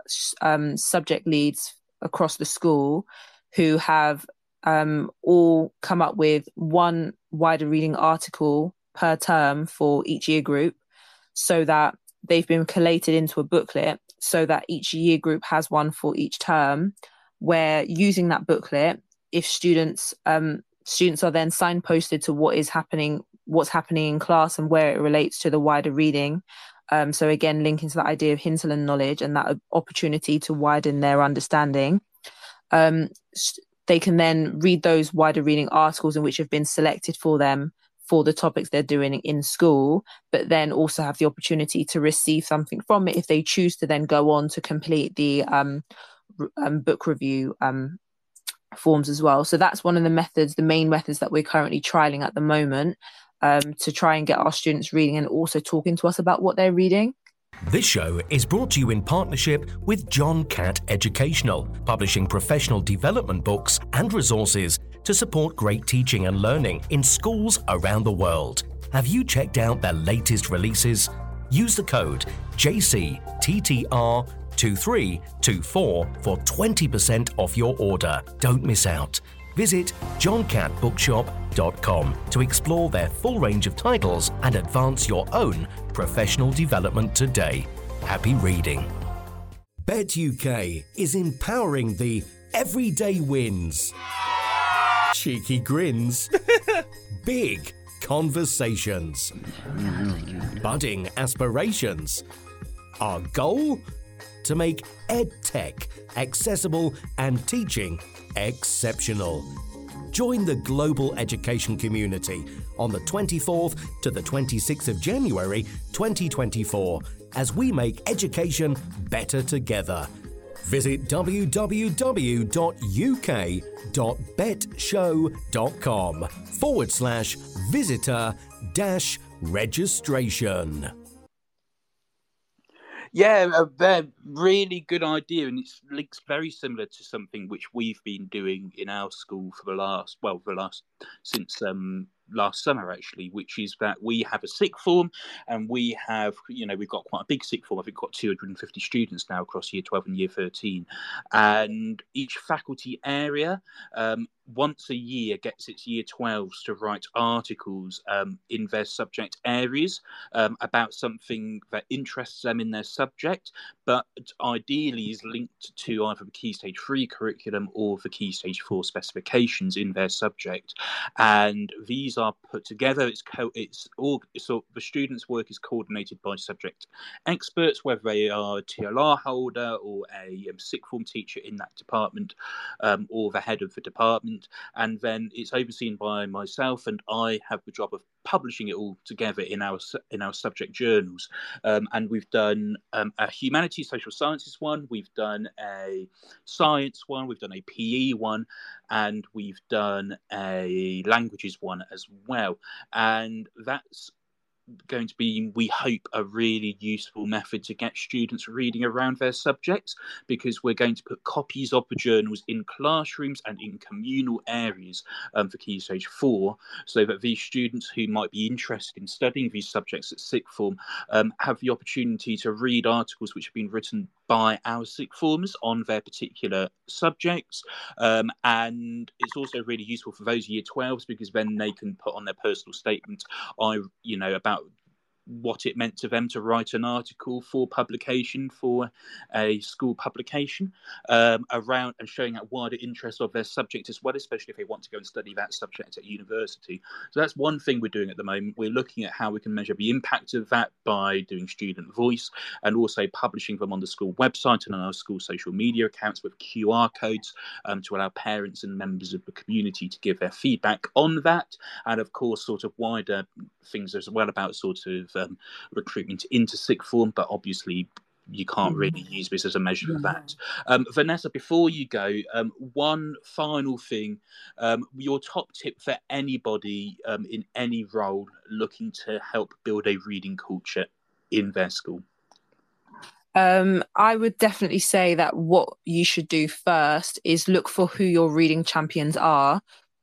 um, subject leads across the school who have um, all come up with one wider reading article per term for each year group, so that they've been collated into a booklet, so that each year group has one for each term, where using that booklet, if students um, students are then signposted to what is happening what's happening in class and where it relates to the wider reading. Um, so again, linking to that idea of hinterland knowledge and that opportunity to widen their understanding. Um, they can then read those wider reading articles in which have been selected for them for the topics they're doing in school, but then also have the opportunity to receive something from it if they choose to then go on to complete the um, um, book review um, forms as well. So that's one of the methods, the main methods that we're currently trialing at the moment, um, to try and get our students reading and also talking to us about what they're reading. This show is brought to you in partnership with John Catt Educational, publishing professional development books and resources to support great teaching and learning in schools around the world. Have you checked out their latest releases? Use the code J C T T R two three two four for twenty percent off your order. Don't miss out. Visit John Catt Bookshop dot com to explore their full range of titles and advance your own professional development today. Happy reading. Bet U K is empowering the everyday wins, cheeky grins, big conversations, budding aspirations. Our goal? To make EdTech accessible and teaching exceptional. Join the global education community on the twenty-fourth to the twenty-sixth of January twenty twenty-four as we make education better together. Visit w w w dot u k dot betshow dot com forward slash visitor dash registration. Yeah, a, a really good idea, and it's links very similar to something which we've been doing in our school for the last, well, the last since um, last summer actually, which is that we have a sixth form, and we have, you know, we've got quite a big sixth form. I think we've got two hundred fifty students now across year twelve and year thirteen, and each faculty area um, once a year gets its year twelves to write articles um, in their subject areas um, about something that interests them in their subject, but ideally is linked to either the Key Stage three curriculum or the Key Stage four specifications in their subject. And these are put together. It's co- it's all so the students' work is coordinated by subject experts, whether they are a T L R holder or a um, sixth form teacher in that department um, or the head of the department. And then it's overseen by myself, and I have the job of publishing it all together in our in our subject journals. Um, and we've done um, a humanities, social sciences one, we've done a science one, we've done a P E one, and we've done a languages one as well. And that's going to be, we hope, a really useful method to get students reading around their subjects, because we're going to put copies of the journals in classrooms and in communal areas um, for Key Stage four, so that these students who might be interested in studying these subjects at sixth form um, have the opportunity to read articles which have been written by our sixth formers on their particular subjects. Um, and it's also really useful for those year twelves, because then they can put on their personal statement, I, you know, about what it meant to them to write an article for publication, for a school publication, um, around and showing that wider interest of their subject as well, especially if they want to go and study that subject at university. So that's one thing we're doing at the moment. We're looking at how we can measure the impact of that by doing student voice, and also publishing them on the school website and on our school social media accounts with Q R codes um, to allow parents and members of the community to give their feedback on that. And of course, sort of wider things as well about sort of Um, recruitment into sixth form, but obviously you can't really use this as a measure of that. Um, Vanessa, before you go, um, one final thing, um, your top tip for anybody um, in any role looking to help build a reading culture in their school? Um, I would definitely say that what you should do first is look for who your reading champions are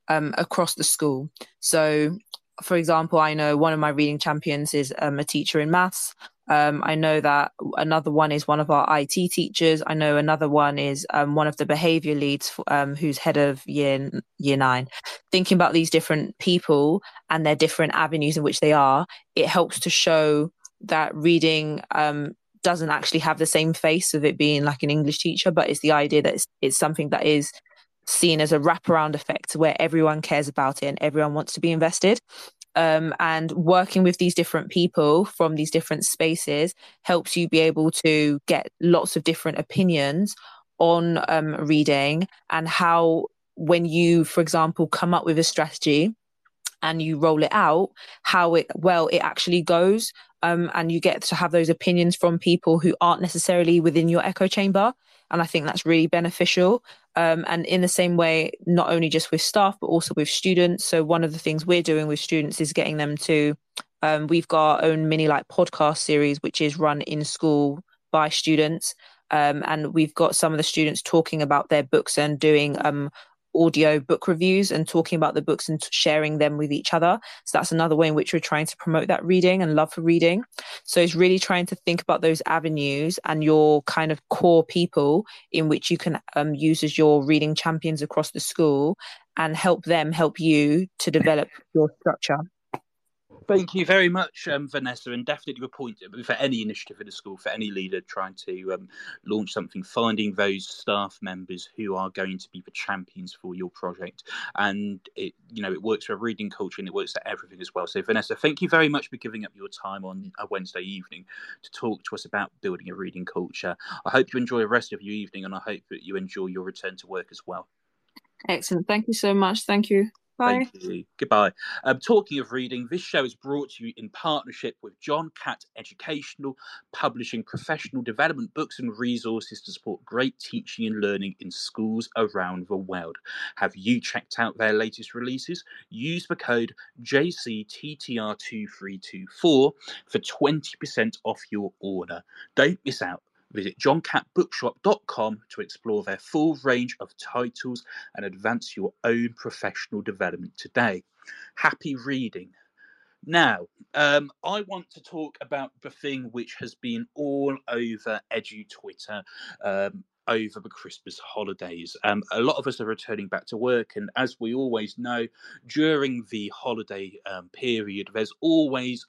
um, across the school. So, for example, I know one of my reading champions is um, a teacher in maths. Um, I know that another one is one of our I T teachers. I know another one is um, one of the behaviour leads um, who's head of year year nine. Thinking about these different people and their different avenues in which they are, it helps to show that reading um, doesn't actually have the same face of it being like an English teacher, but it's the idea that it's, it's something that is seen as a wraparound effect where everyone cares about it and everyone wants to be invested. um, and working with these different people from these different spaces helps you be able to get lots of different opinions on um, reading and how, when you, for example, come up with a strategy and you roll it out, how it well it actually goes. Um, and you get to have those opinions from people who aren't necessarily within your echo chamber. And I think that's really beneficial. Um, and in the same way, not only just with staff, but also with students. So one of the things we're doing with students is getting them to, um, we've got our own mini like podcast series, which is run in school by students. Um, and we've got some of the students talking about their books and doing um, audio book reviews and talking about the books and sharing them with each other. So that's another way in which we're trying to promote that reading and love for reading. So it's really trying to think about those avenues and your kind of core people in which you can um, use as your reading champions across the school and help them help you to develop your structure. Thank you very much, um, Vanessa, and definitely your point for any initiative in a school, for any leader trying to um, launch something, finding those staff members who are going to be the champions for your project. And, it, you know, it works for reading culture and it works for everything as well. So, Vanessa, thank you very much for giving up your time on a Wednesday evening to talk to us about building a reading culture. I hope you enjoy the rest of your evening and I hope that you enjoy your return to work as well. Excellent. Thank you so much. Thank you. Bye. Thank you. Goodbye. Um, talking of reading, this show is brought to you in partnership with John Catt Educational, publishing professional development books and resources to support great teaching and learning in schools around the world. Have you checked out their latest releases? Use the code J C T T R two three two four for twenty percent off your order. Don't miss out. Visit John Catt Bookshop dot com to explore their full range of titles and advance your own professional development today. Happy reading. Now, um, I want to talk about the thing which has been all over Edu Twitter um, over the Christmas holidays. Um, a lot of us are returning back to work, and as we always know, during the holiday um, period, there's always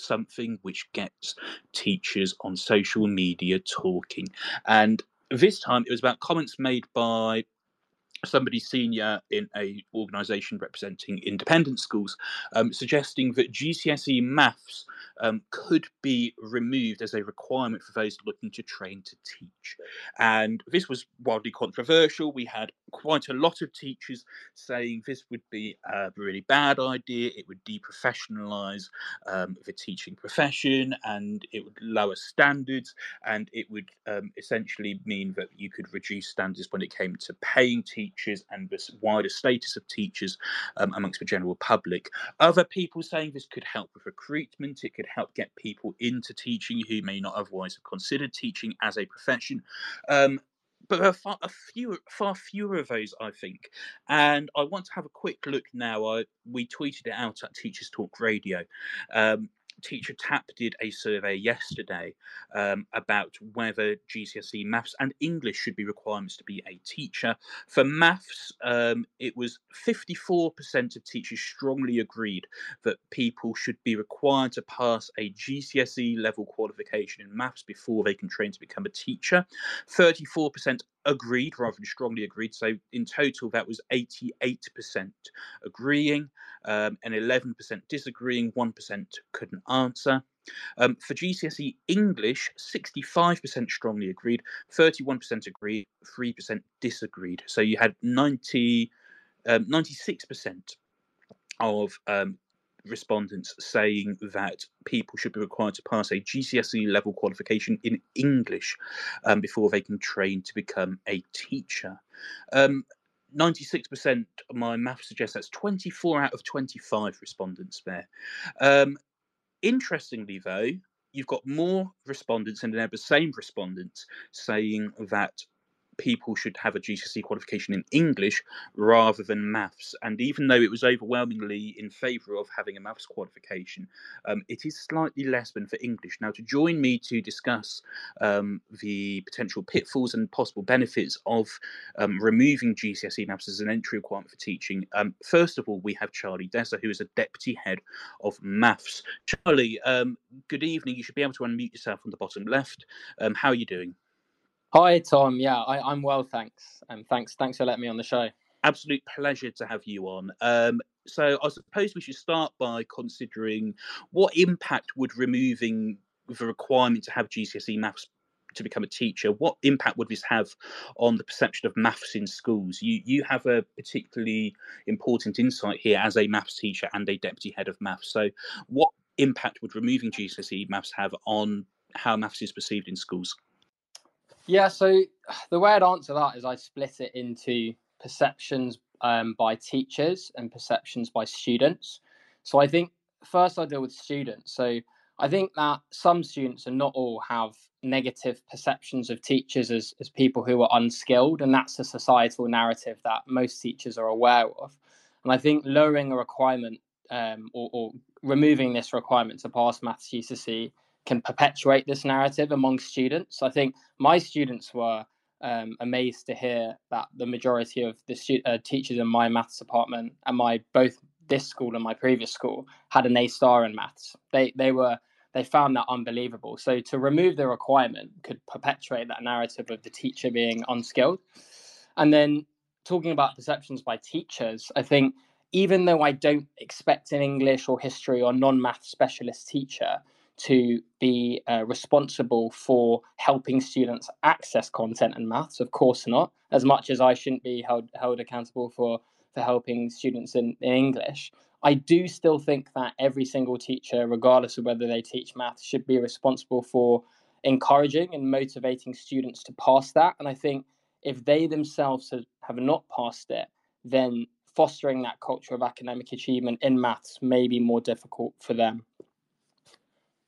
something which gets teachers on social media talking. And this time it was about comments made by somebody senior in a organisation representing independent schools, um, suggesting that G C S E Maths um, could be removed as a requirement for those looking to train to teach. And this was wildly controversial. We had quite a lot of teachers saying this would be a really bad idea. It would deprofessionalise um, the teaching profession, and it would lower standards, and it would um, essentially mean that you could reduce standards when it came to paying teachers and the wider status of teachers um, amongst the general public. Other people saying this could help with recruitment. It could help get people into teaching who may not otherwise have considered teaching as a profession. Um, But there are far, a few, far fewer of those, I think. And I want to have a quick look now. I, we tweeted it out at Teachers Talk Radio. Um, Teacher Tap did a survey yesterday um, about whether G C S E Maths and English should be requirements to be a teacher. For Maths, um, it was fifty-four percent of teachers strongly agreed that people should be required to pass a G C S E level qualification in Maths before they can train to become a teacher. thirty-four percent agreed rather than strongly agreed. So in total, that was eighty-eight percent agreeing um, and eleven percent disagreeing. one percent couldn't answer. Um, for G C S E English, sixty-five percent strongly agreed, thirty-one percent agreed, three percent disagreed. So you had ninety, um, ninety-six percent of um, respondents saying that people should be required to pass a G C S E level qualification in English um, before they can train to become a teacher. Um, ninety-six percent, my math suggests that's twenty-four out of twenty-five respondents there. Um, interestingly, though, you've got more respondents and they're the same respondents saying that people should have a G C S E qualification in English rather than maths. And even though it was overwhelmingly in favour of having a maths qualification, um, it is slightly less than for English. Now, to join me to discuss um, the potential pitfalls and possible benefits of um, removing G C S E maths as an entry requirement for teaching, um, first of all, we have Charlie Desa, who is a deputy head of maths. Charlie, um, good evening. You should be able to unmute yourself on the bottom left. Um, how are you doing? Hi, Tom. Yeah, I, I'm well, thanks. And um, thanks thanks for letting me on the show. Absolute pleasure to have you on. Um, So I suppose we should start by considering what impact would removing the requirement to have G C S E maths to become a teacher, what impact would this have on the perception of maths in schools? You you have a particularly important insight here as a maths teacher and a deputy head of maths. So what impact would removing G C S E maths have on how maths is perceived in schools? Yeah, so the way I'd answer that is I split it into perceptions um, by teachers and perceptions by students. So I think first I deal with students. So I think that some students, and not all, have negative perceptions of teachers as, as people who are unskilled, and that's a societal narrative that most teachers are aware of. And I think lowering a requirement um, or, or removing this requirement to pass maths G C S E can perpetuate this narrative among students. I think my students were um, amazed to hear that the majority of the stu- uh, teachers in my maths department and my both this school and my previous school had an A star in maths. They they were they found that unbelievable. So to remove the requirement could perpetuate that narrative of the teacher being unskilled. And then talking about perceptions by teachers, I think even though I don't expect an English or history or non-math specialist teacher to be uh, responsible for helping students access content and maths, of course not, as much as I shouldn't be held held accountable for for helping students in, in English, I do still think that every single teacher, regardless of whether they teach maths, should be responsible for encouraging and motivating students to pass that. And I think if they themselves have not passed it, then fostering that culture of academic achievement in maths may be more difficult for them.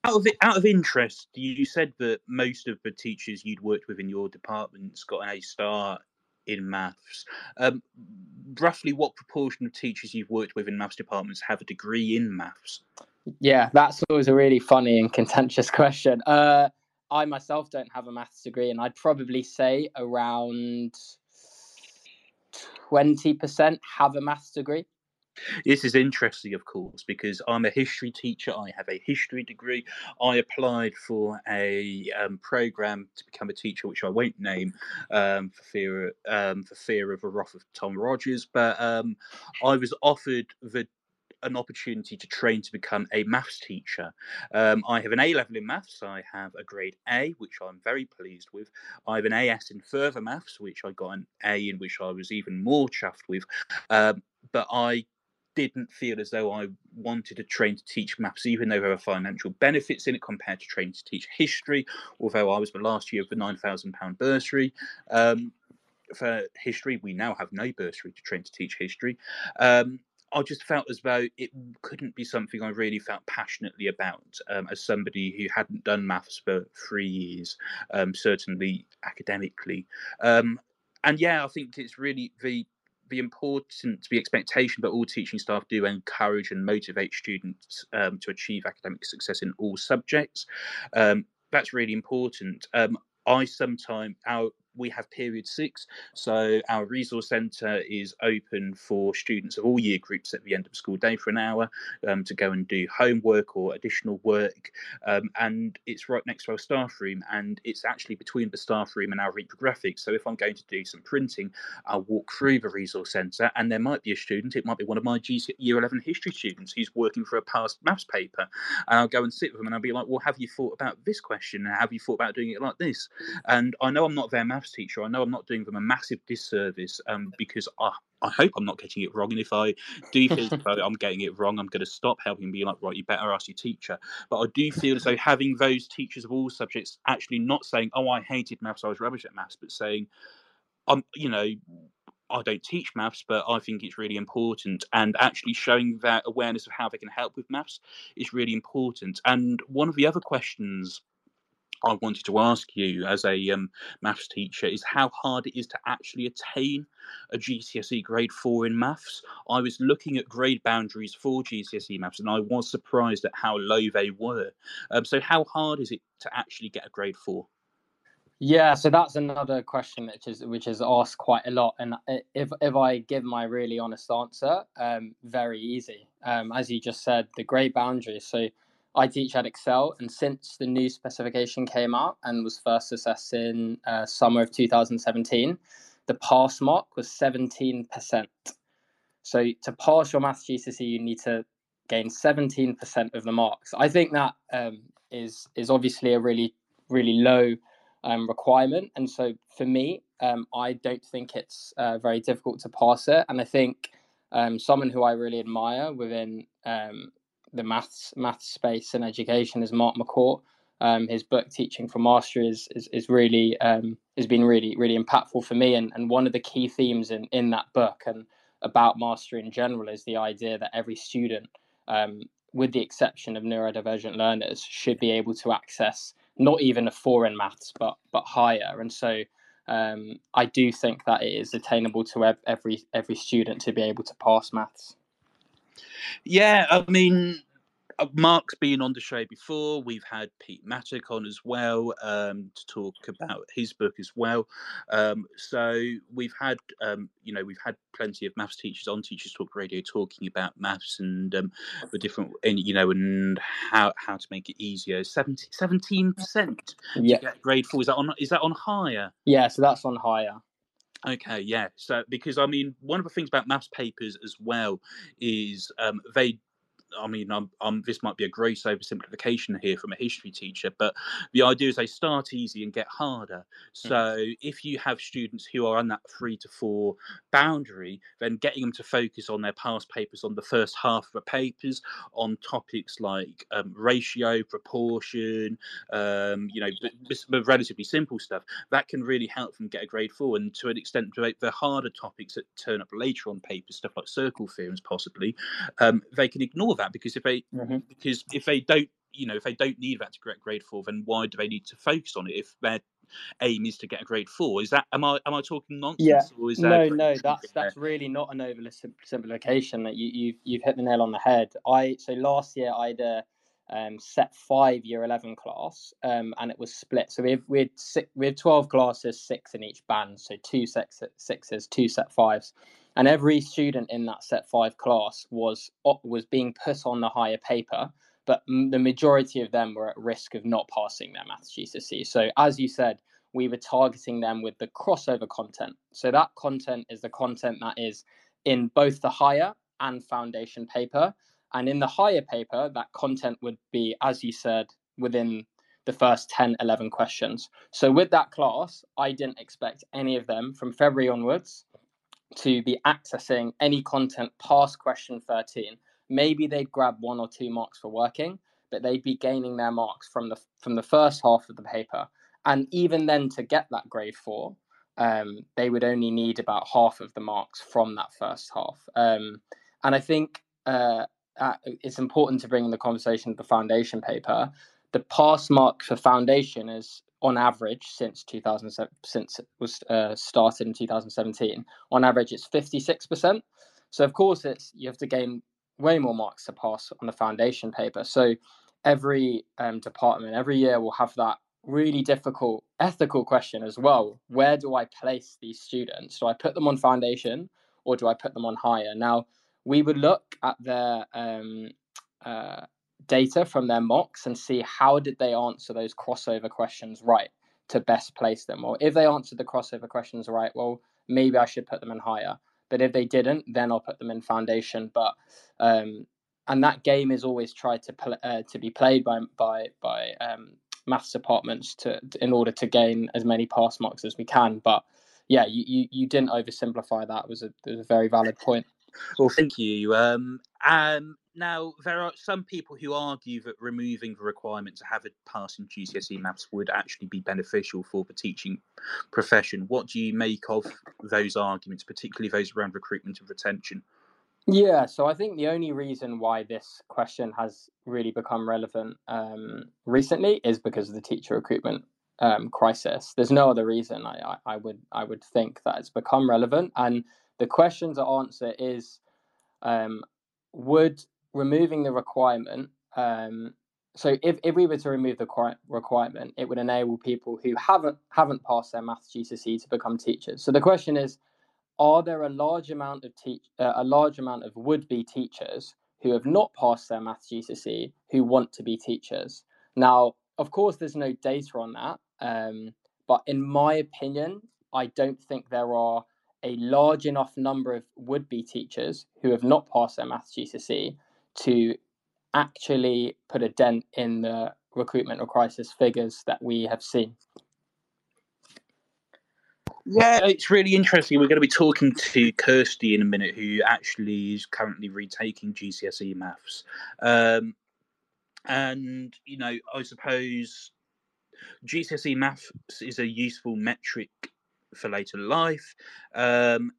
Out of, out of interest, you said that most of the teachers you'd worked with in your departments got an A star in maths. Um, roughly what proportion of teachers you've worked with in maths departments have a degree in maths? Yeah, that's always a really funny and contentious question. Uh, I myself don't have a maths degree, and I'd probably say around twenty percent have a maths degree. This is interesting, of course, because I'm a history teacher. I have a history degree. I applied for a um, program to become a teacher, which I won't name um, for fear um, for fear of a wrath of Tom Rogers. But um, I was offered the, an opportunity to train to become a maths teacher. Um, I have an A level in maths. I have a grade A, which I'm very pleased with. I have an A S in further maths, which I got an A in, which I was even more chuffed with. Um, but I didn't feel as though I wanted to train to teach maths, even though there were financial benefits in it compared to training to teach history, although I was the last year of the nine thousand pounds bursary. Um, for history, we now have no bursary to train to teach history. Um, I just felt as though it couldn't be something I really felt passionately about um, as somebody who hadn't done maths for three years, um, certainly academically. Um, and yeah, I think it's really the the importance, the expectation that all teaching staff do encourage and motivate students um, to achieve academic success in all subjects. Um, that's really important. Um, I sometimes, our, we have period six, so our resource centre is open for students of all year groups at the end of school day for an hour um, to go and do homework or additional work. Um, and it's right next to our staff room, and it's actually between the staff room and our reprographics. So if I'm going to do some printing, I'll walk through the resource centre, and there might be a student, it might be one of my G C- year eleven history students who's working for a past maths paper, and I'll go and sit with them and I'll be like, well, have you thought about this question? And have you thought about doing it like this? And I know I'm not their maths teacher, I know I'm not doing them a massive disservice um, because I, I hope I'm not getting it wrong. And if I do feel as though I'm getting it wrong, I'm going to stop helping and be like, right, you better ask your teacher. But I do feel as though having those teachers of all subjects actually not saying, oh, I hated maths, I was rubbish at maths, but saying, um, you know, I don't teach maths, but I think it's really important. And actually showing that awareness of how they can help with maths is really important. And one of the other questions I wanted to ask you as a um, maths teacher is how hard it is to actually attain a G C S E grade four in maths. I was looking at grade boundaries for G C S E maths, and I was surprised at how low they were. Um, so how hard is it to actually get a grade four? Yeah, so that's another question which is which is asked quite a lot. And if if I give my really honest answer, um, very easy. Um, as you just said, the grade boundaries. So I teach at Edexcel, and since the new specification came out and was first assessed in uh, summer of two thousand seventeen, the pass mark was seventeen percent. So to pass your maths G C S E, you need to gain seventeen percent of the marks. I think that um, is is obviously a really, really low um, requirement. And so for me, um, I don't think it's uh, very difficult to pass it. And I think um, someone who I really admire within um, the maths maths space in education is Mark McCourt. Um, his book, Teaching for Mastery, is is, is really um, has been really, really impactful for me. And, and one of the key themes in, in that book and about mastery in general is the idea that every student, um, with the exception of neurodivergent learners, should be able to access not even a four in maths, but but higher. And so um, I do think that it is attainable to every every student to be able to pass maths. Yeah, I mean, Mark's been on the show before. We've had Pete Mattock on as well um, to talk about his book as well. Um, so we've had, um, you know, we've had plenty of maths teachers on Teachers Talk Radio talking about maths and um, the different, and, you know, and how how to make it easier. seventeen percent yeah. to get grade four. Is that on? Is that on higher? Yeah, so that's on higher. Okay, yeah. So because I mean, one of the things about maths papers as well is um, they. I mean, I'm, I'm, this might be a gross oversimplification here from a history teacher, but the idea is they start easy and get harder. So mm. if you have students who are on that three to four boundary, then getting them to focus on their past papers, on the first half of the papers, on topics like um, ratio, proportion, um, you know, but, but relatively simple stuff, that can really help them get a grade four. And to an extent, the harder topics that turn up later on papers, stuff like circle theorems, possibly, um, they can ignore that, because if they mm-hmm. because if they don't, you know, if they don't need that to get grade four, then why do they need to focus on it if their aim is to get a grade four? Is that am I am I talking nonsense? Yeah. Or is no, no, that's that's really not an oversimplification. That you you've you've hit the nail on the head. I so last year I had a um, set five year eleven class, um, and it was split. So we had, we had six, we had twelve classes, six in each band, so two set sixes, two set fives. And every student in that set five class was was being put on the higher paper, but m- the majority of them were at risk of not passing their maths G C S E. So as you said, we were targeting them with the crossover content. So that content is the content that is in both the higher and foundation paper. And in the higher paper, that content would be, as you said, within the first ten, eleven questions. So with that class, I didn't expect any of them from February onwards to be accessing any content past question thirteen. Maybe they'd grab one or two marks for working, but they'd be gaining their marks from the from the first half of the paper. And even then, to get that grade four, um, they would only need about half of the marks from that first half. Um, and I think uh, uh, it's important to bring in the conversation of the foundation paper. The pass mark for foundation is, on average, since two thousand seven, since it was uh, started in two thousand seventeen, on average it's fifty-six percent. So of course, it's you have to gain way more marks to pass on the foundation paper. So every um, department every year will have that really difficult ethical question as well. Where do I place these students? Do I put them on foundation or do I put them on higher? Now we would look at their um, uh, data from their mocks and see how did they answer those crossover questions right to best place them. Or if they answered the crossover questions right, well, maybe I should put them in higher. But if they didn't, then I'll put them in foundation. But um, and that game is always tried to pl- uh, to be played by by by um, maths departments to in order to gain as many pass marks as we can. But yeah, you you, you didn't oversimplify that. It was a it was a very valid point. Well, thank you. Um, um, now, there are some people who argue that removing the requirement to have a pass in G C S E maths would actually be beneficial for the teaching profession. What do you make of those arguments, particularly those around recruitment and retention? Yeah, so I think the only reason why this question has really become relevant um, recently is because of the teacher recruitment um, crisis. There's no other reason I, I, I would I would think that it's become relevant. And the question to answer is, um, would removing the requirement, um, so if, if we were to remove the requir- requirement, it would enable people who haven't haven't passed their maths G C S E to become teachers. So the question is, are there a large amount of te- uh, a large amount of would-be teachers who have not passed their maths G C S E who want to be teachers? Now, of course, there's no data on that, um, but in my opinion, I don't think there are a large enough number of would-be teachers who have not passed their maths G C S E to actually put a dent in the recruitment or crisis figures that we have seen. Yeah, it's really interesting. We're going to be talking to Kirsty in a minute, who actually is currently retaking G C S E Maths. Um, and, you know, I suppose G C S E Maths is a useful metric for later life. Um,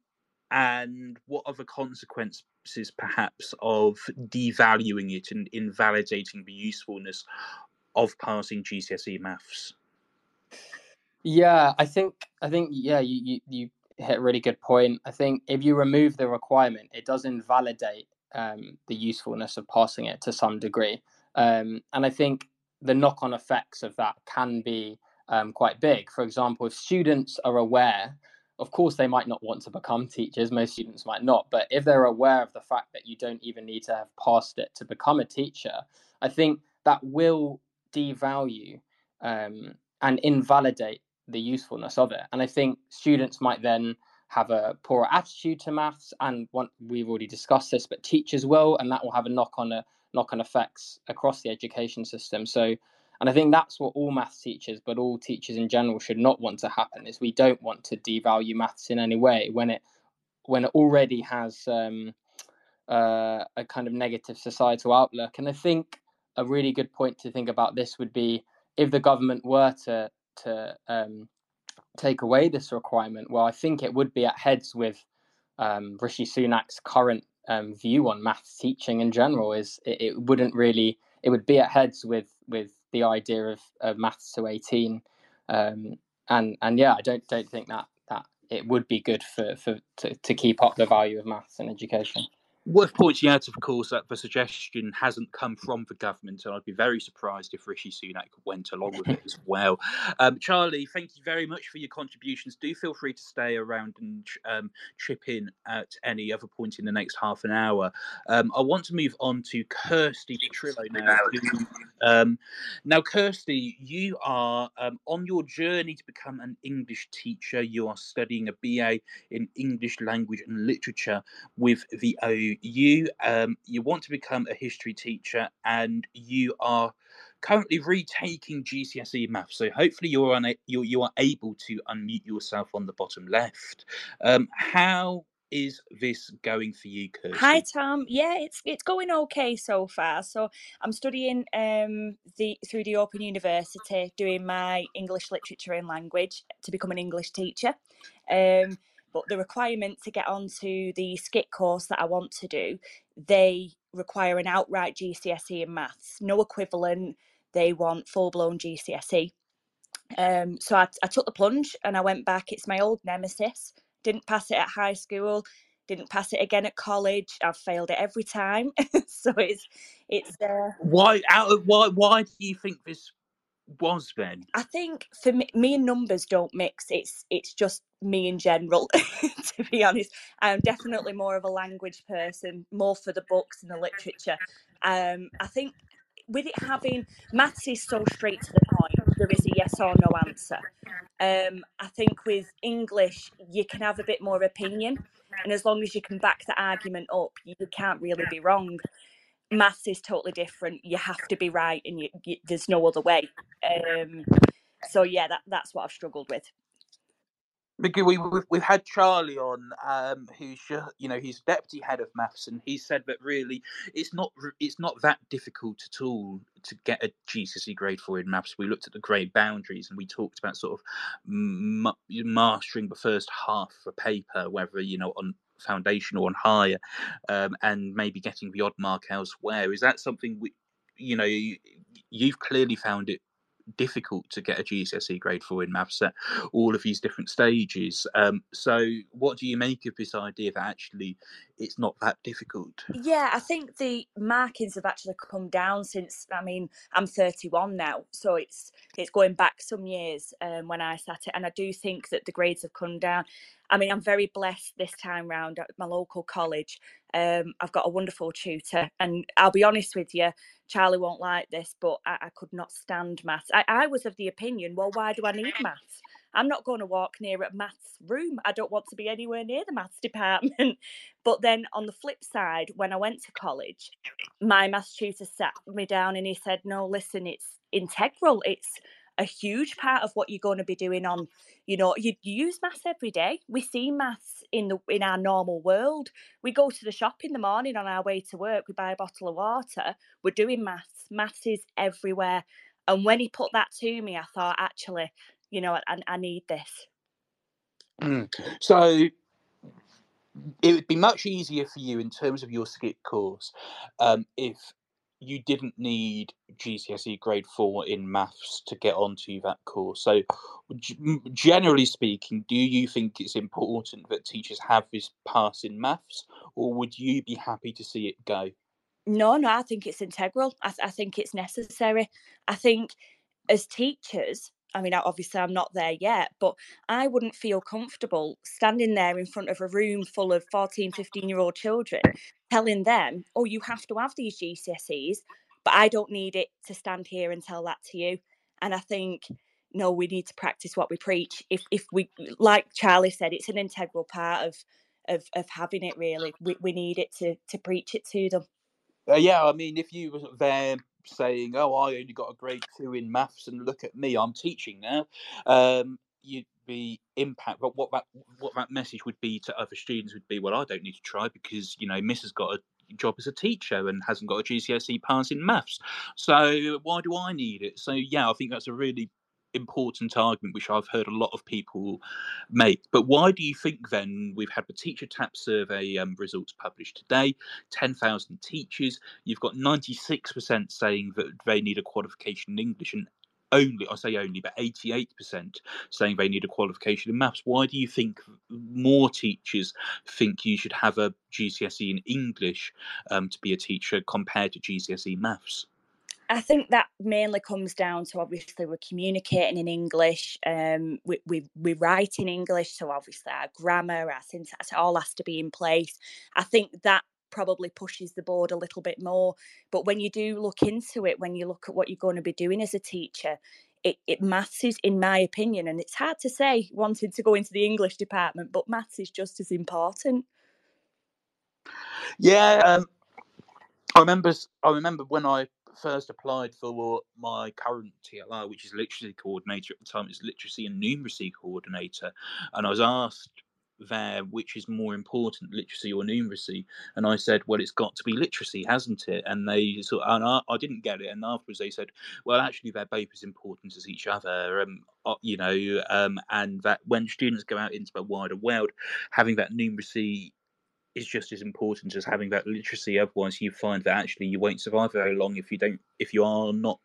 and what other consequences perhaps of devaluing it and invalidating the usefulness of passing G C S E Maths? Yeah, I think I think yeah, you, you, you hit a really good point. I think if you remove the requirement, it does invalidate um, the usefulness of passing it to some degree. Um, and I think the knock-on effects of that can be um, quite big. For example, if students are aware, of course they might not want to become teachers, most students might not, but if they're aware of the fact that you don't even need to have passed it to become a teacher, I think that will devalue um, and invalidate the usefulness of it. And I think students might then have a poorer attitude to maths, and one, we've already discussed this, but teachers will, and that will have a knock-on a knock-on effects across the education system. So, and I think that's what all maths teachers, but all teachers in general, should not want to happen, is we don't want to devalue maths in any way when it when it already has um, uh, a kind of negative societal outlook. And I think a really good point to think about this would be, if the government were to to um, take away this requirement, well, I think it would be at heads with um, Rishi Sunak's current um, view on maths teaching in general. Is it, it wouldn't really, it would be at heads with with the idea of, of maths to eighteen, um, and and yeah, I don't don't think that that it would be good for for to, to keep up the value of maths in education. Worth pointing out, of course, that the suggestion hasn't come from the government, and I'd be very surprised if Rishi Sunak went along with it as well. Um, Charlie, thank you very much for your contributions. Do feel free to stay around and um, chip in at any other point in the next half an hour. Um, I want to move on to Kirsty Trillo now. Um, now, Kirsty, you are um, on your journey to become an English teacher. You are studying a B A in English language and literature with the O U. You um, you want to become a history teacher, and you are currently retaking G C S E Maths. So hopefully you are una- you you are able to unmute yourself on the bottom left. Um, how is this going for you, Kirsty? Hi, Tom. Yeah, it's it's going okay so far. So I'm studying um, the through the Open University, doing my English literature and language to become an English teacher. Um, But the requirement to get onto the skit course that I want to do, they require an outright G C S E in maths, no equivalent. They want full-blown G C S E. Um, so I, I took the plunge and I went back. It's my old nemesis. Didn't pass it at high school. Didn't pass it again at college. I've failed it every time. So it's it's. Uh... Why out of why? Why do you think this was then? I think for me, me and numbers don't mix. It's it's just me in general, to be honest. I'm definitely more of a language person, more for the books and the literature. Um, I think with it having maths is so straight to the point, there is a yes or no answer. Um, I think with English, you can have a bit more opinion, and as long as you can back the argument up, you can't really be wrong. Maths is totally different. You have to be right, and you, you, there's no other way. Um, so yeah, that, that's what I've struggled with. We, we've, we've had Charlie on, um, who's you know he's deputy head of maths, and he said that really it's not it's not that difficult at all to get a G C S E grade four in maths. We looked at the grade boundaries, and we talked about sort of m- mastering the first half of a paper, whether you know on foundational and higher, um, and maybe getting the odd mark elsewhere. Is that something we, you know, you, you've clearly found it difficult to get a G C S E grade four in maths at all of these different stages. Um, so what do you make of this idea that actually it's not that difficult? Yeah, I think the markings have actually come down since, I mean, I'm thirty-one now, so it's it's going back some years um, when I sat it, and I do think that the grades have come down. I mean, I'm very blessed this time round at my local college. Um, I've got a wonderful tutor, and I'll be honest with you, Charlie won't like this, but I, I could not stand maths. I, I was of the opinion, well, why do I need maths? I'm not going to walk near a maths room. I don't want to be anywhere near the maths department. But then on the flip side, when I went to college, my maths tutor sat me down and he said, no, listen, it's integral. It's a huge part of what you're going to be doing on, you know, you, you use maths every day. We see maths in the in our normal world. We go to the shop in the morning on our way to work. We buy a bottle of water. We're doing maths. Maths is everywhere. And when he put that to me, I thought, actually, you know, I, I need this. Mm. So it would be much easier for you in terms of your skip course um, if you didn't need G C S E grade four in maths to get onto that course. So generally speaking, do you think it's important that teachers have this pass in maths, or would you be happy to see it go? No, no, I think it's integral. I, th- I think it's necessary. I think as teachers, I mean, obviously I'm not there yet, but I wouldn't feel comfortable standing there in front of a room full of fourteen, fifteen-year-old children telling them, oh, you have to have these G C S Es, but I don't need it to stand here and tell that to you. And I think, no, we need to practice what we preach. If if we, like Charlie said, it's an integral part of of, of having it, really. We, we need it to to preach it to them. Uh, yeah, I mean, if you were there saying, oh, I only got a grade two in maths and look at me, I'm teaching now, um, you'd be impact. But what that what that message would be to other students would be, well, I don't need to try because, you know, Miss has got a job as a teacher and hasn't got a G C S E pass in maths. So why do I need it? So, yeah, I think that's a really important argument, which I've heard a lot of people make. But why do you think then, we've had the Teacher Tap survey um, results published today, ten thousand teachers, you've got ninety-six percent saying that they need a qualification in English, and only, I say only, but eighty-eight percent saying they need a qualification in maths. Why do you think more teachers think you should have a G C S E in English um, to be a teacher compared to G C S E maths? I think that mainly comes down to, obviously, we're communicating in English, um, we, we we write in English, so obviously our grammar, our syntax, it all has to be in place. I think that probably pushes the board a little bit more. But when you do look into it, when you look at what you're going to be doing as a teacher, it, it maths is, in my opinion, and it's hard to say wanting to go into the English department, but maths is just as important. Yeah, um, I remember. I remember when I first applied for my current T L R, which is literacy coordinator at the time, it's literacy and numeracy coordinator, and I was asked there which is more important, literacy or numeracy, and I said, well, it's got to be literacy, hasn't it? And they sort of, and I, I didn't get it, and afterwards they said, well, actually they're both as important as each other, um, you know, um, and that when students go out into the wider world, having that numeracy is just as important as having that literacy. Otherwise, you find that actually you won't survive very long if you don't, if you are not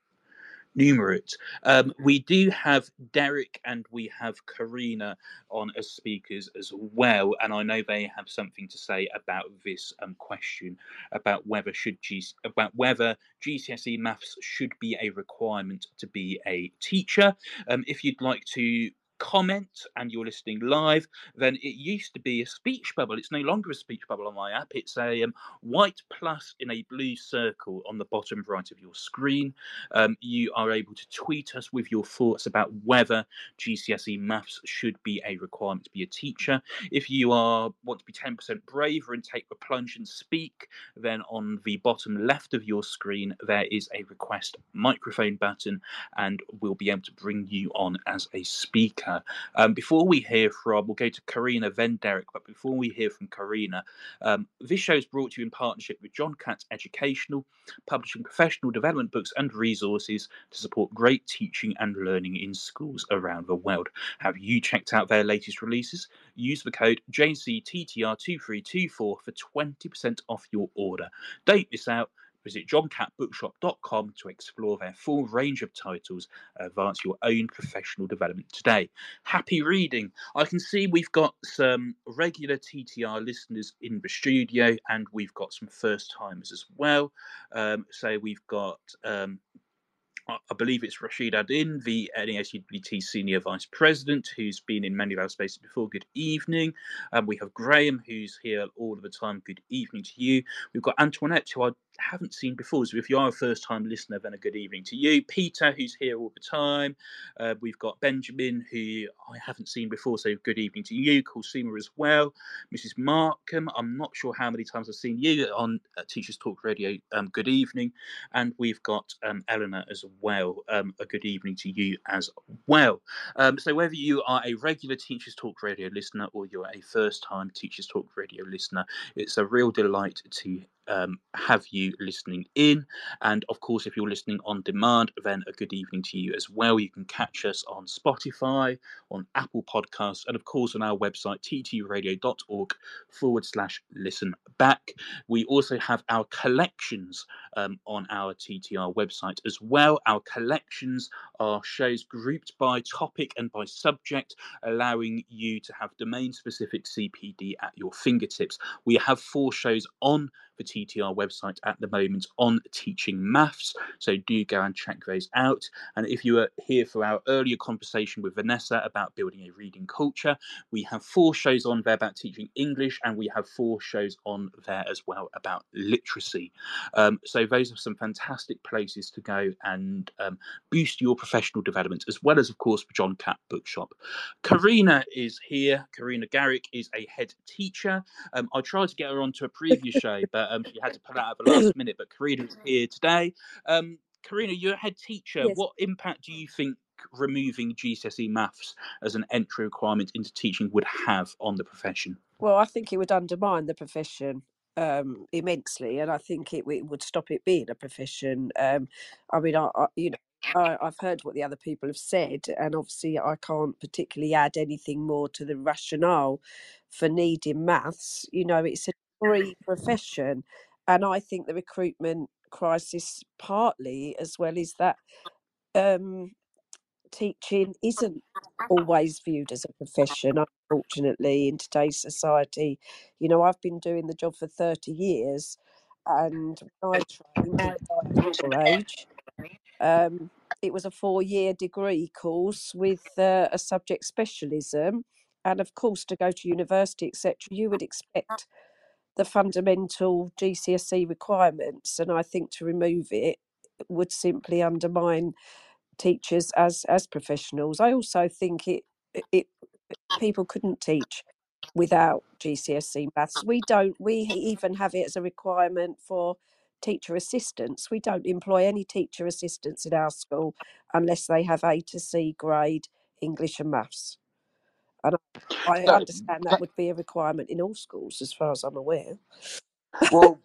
numerate. Um, we do have Derek and we have Karina on as speakers as well, and I know they have something to say about this um, question about whether should G- about whether G C S E maths should be a requirement to be a teacher. Um, if you'd like to comment and you're listening live, then it used to be a speech bubble. It's no longer a speech bubble on my app. It's a um, white plus in a blue circle on the bottom right of your screen. Um, you are able to tweet us with your thoughts about whether G C S E maths should be a requirement to be a teacher. If you are want to be ten percent braver and take the plunge and speak, then on the bottom left of your screen there is a request microphone button and we'll be able to bring you on as a speaker. Um, before we hear from, we'll go to Karina, then Derek, but before we hear from Karina, um, this show is brought to you in partnership with John Catt Educational, publishing professional development books and resources to support great teaching and learning in schools around the world. Have you checked out their latest releases? Use the code J C T T R two three two four for twenty percent off your order. Don't miss out. Visit John Catt Bookshop dot com to explore their full range of titles and advance your own professional development today. Happy reading. I can see we've got some regular T T R listeners in the studio and we've got some first timers as well. Um, so we've got, um, I believe it's Rashid Adin, the N A S U W T Senior Vice President, who's been in many of our spaces before. Good evening. Um, we have Graham, who's here all of the time. Good evening to you. We've got Antoinette, who I haven't seen before. So if you are a first-time listener, then a good evening to you. Peter, who's here all the time. Uh, we've got Benjamin, who I haven't seen before, so good evening to you. Kulsima as well. Missus Markham, I'm not sure how many times I've seen you on uh, Teachers Talk Radio. Um, good evening. And we've got um, Eleanor as well. Um, a good evening to you as well. Um, so whether you are a regular Teachers Talk Radio listener or you're a first-time Teachers Talk Radio listener, it's a real delight to Um, have you listening in. And of course, if you're listening on demand, then a good evening to you as well. You can catch us on Spotify, on Apple Podcasts, and of course on our website tturadio.org forward slash listen back. We also have our collections um, on our T T R website as well. Our collections are shows grouped by topic and by subject, allowing you to have domain specific C P D at your fingertips. We have four shows on the T T R website at the moment on teaching maths, so do go and check those out. And if you are here for our earlier conversation with Vanessa about building a reading culture, we have four shows on there about teaching English, and we have four shows on there as well about literacy. Um, so those are some fantastic places to go and um, boost your professional development, as well as, of course, the John Catt Bookshop. Karina is here. Karina Garrick is a head teacher. Um, I tried to get her onto a previous show, but Um, she had to pull out at the last minute, but Karina's here today. Um, Karina, you're a head teacher. Yes. What impact do you think removing G C S E Maths as an entry requirement into teaching would have on the profession? Well, I think it would undermine the profession um, immensely, and I think it, it would stop it being a profession. Um, I mean, I, I, you know, I, I've heard what the other people have said, and obviously I can't particularly add anything more to the rationale for needing maths. You know, it's a free profession, and I think the recruitment crisis partly as well is that um teaching isn't always viewed as a profession, unfortunately, in today's society. You know, I've been doing the job for thirty years, and when I trained at my age, um it was a four-year degree course with uh, a subject specialism, and of course to go to university, etc., you would expect the fundamental G C S E requirements, and I think to remove it would simply undermine teachers as as professionals. I also think it it people couldn't teach without G C S E maths. We don't we even have it as a requirement for teacher assistants. We don't employ any teacher assistants in our school unless they have A to C grade English and maths. And I understand that would be a requirement in all schools, as far as I'm aware. Well,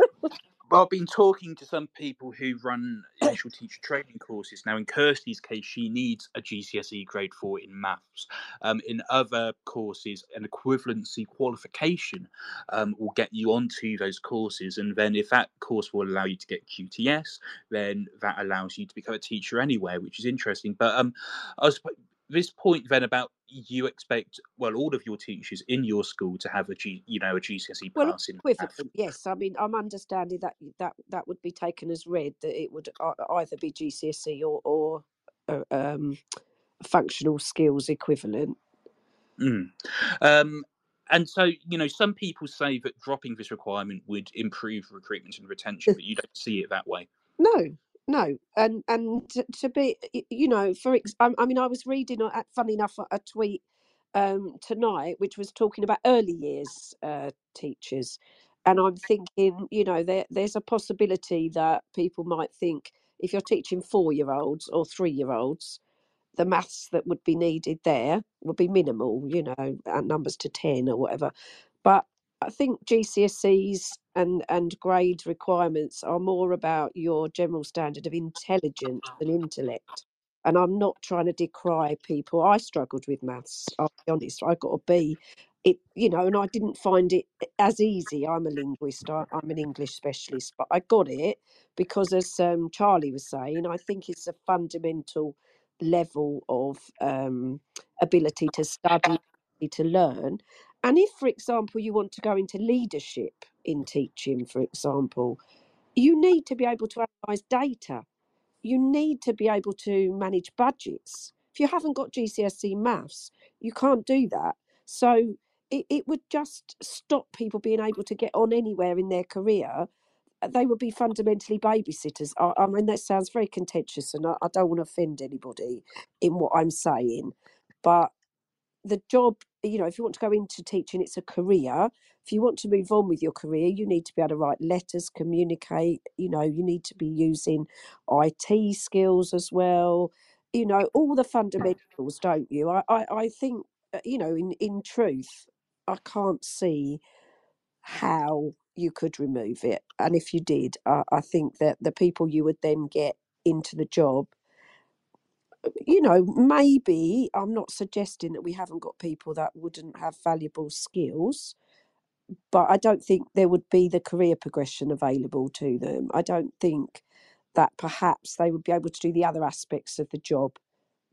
I've been talking to some people who run initial teacher training courses. Now, in Kirsty's case, she needs a G C S E grade four in maths. Um, in other courses, an equivalency qualification um, will get you onto those courses. And then if that course will allow you to get Q T S, then that allows you to become a teacher anywhere, which is interesting. But um, I was... this point then about you expect, well, all of your teachers in your school to have a G, you know, a G C S E well, pass in. Yes, I mean, I'm understanding that that that would be taken as read that it would either be G C S E or or um, functional skills equivalent. Mm. Um, and so, you know, some people say that dropping this requirement would improve recruitment and retention, but you don't see it that way. No. No, and and to, to be, you know, for I mean, I was reading, funny enough, a tweet um, tonight which was talking about early years uh, teachers, and I'm thinking, you know, there there's a possibility that people might think if you're teaching four-year-olds or three-year-olds, the maths that would be needed there would be minimal, you know, at numbers to ten or whatever. But I think G C S Es and, and grade requirements are more about your general standard of intelligence than intellect. And I'm not trying to decry people. I struggled with maths, I'll be honest. I got a B, it, you know, and I didn't find it as easy. I'm a linguist, I, I'm an English specialist, but I got it because, as um, Charlie was saying, I think it's a fundamental level of um, ability to study, to learn. And if, for example, you want to go into leadership in teaching, for example, you need to be able to analyse data. You need to be able to manage budgets. If you haven't got G C S E maths, you can't do that. So it, it would just stop people being able to get on anywhere in their career they would be fundamentally babysitters. I, I mean, that sounds very contentious, and I, I don't want to offend anybody in what I'm saying, but the job, you know, if you want to go into teaching, it's a career. If you want to move on with your career, you need to be able to write letters, communicate, you know, you need to be using I T skills as well, you know, all the fundamentals, don't you? I, I, I think, you know, in, in truth, I can't see how you could remove it. And if you did, I, I think that the people you would then get into the job, you know, maybe I'm not suggesting that we haven't got people that wouldn't have valuable skills, but I don't think there would be the career progression available to them. I don't think that perhaps they would be able to do the other aspects of the job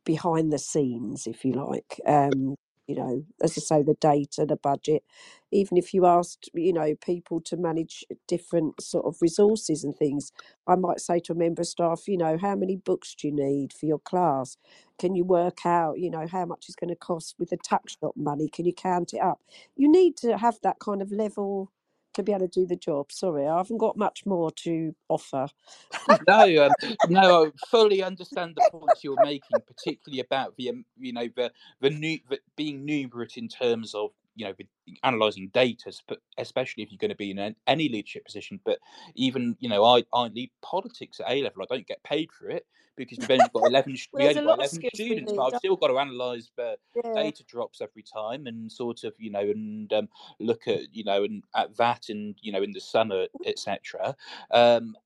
behind the scenes, if you like. Um, you know, as I say, the data, the budget, even if you asked, you know, people to manage different sort of resources and things, I might say to a member of staff, you know, how many books do you need for your class? Can you work out, you know, how much it's going to cost with the tuck shop money? Can you count it up? You need to have that kind of level to be able to do the job. Sorry, I haven't got much more to offer. no, um, no, I fully understand the points you're making, particularly about the, you know, the the, new, the being numerate in terms of, you know, analysing data, especially if you're going to be in any leadership position. But even, you know, I, I lead politics at A level. I don't get paid for it because we've only got eleven, well, we only got eleven students, but I've still got to analyse the yeah. data drops every time and sort of, you know, and um, look at, you know, and at that and, you know, in the summer, et cetera. Um,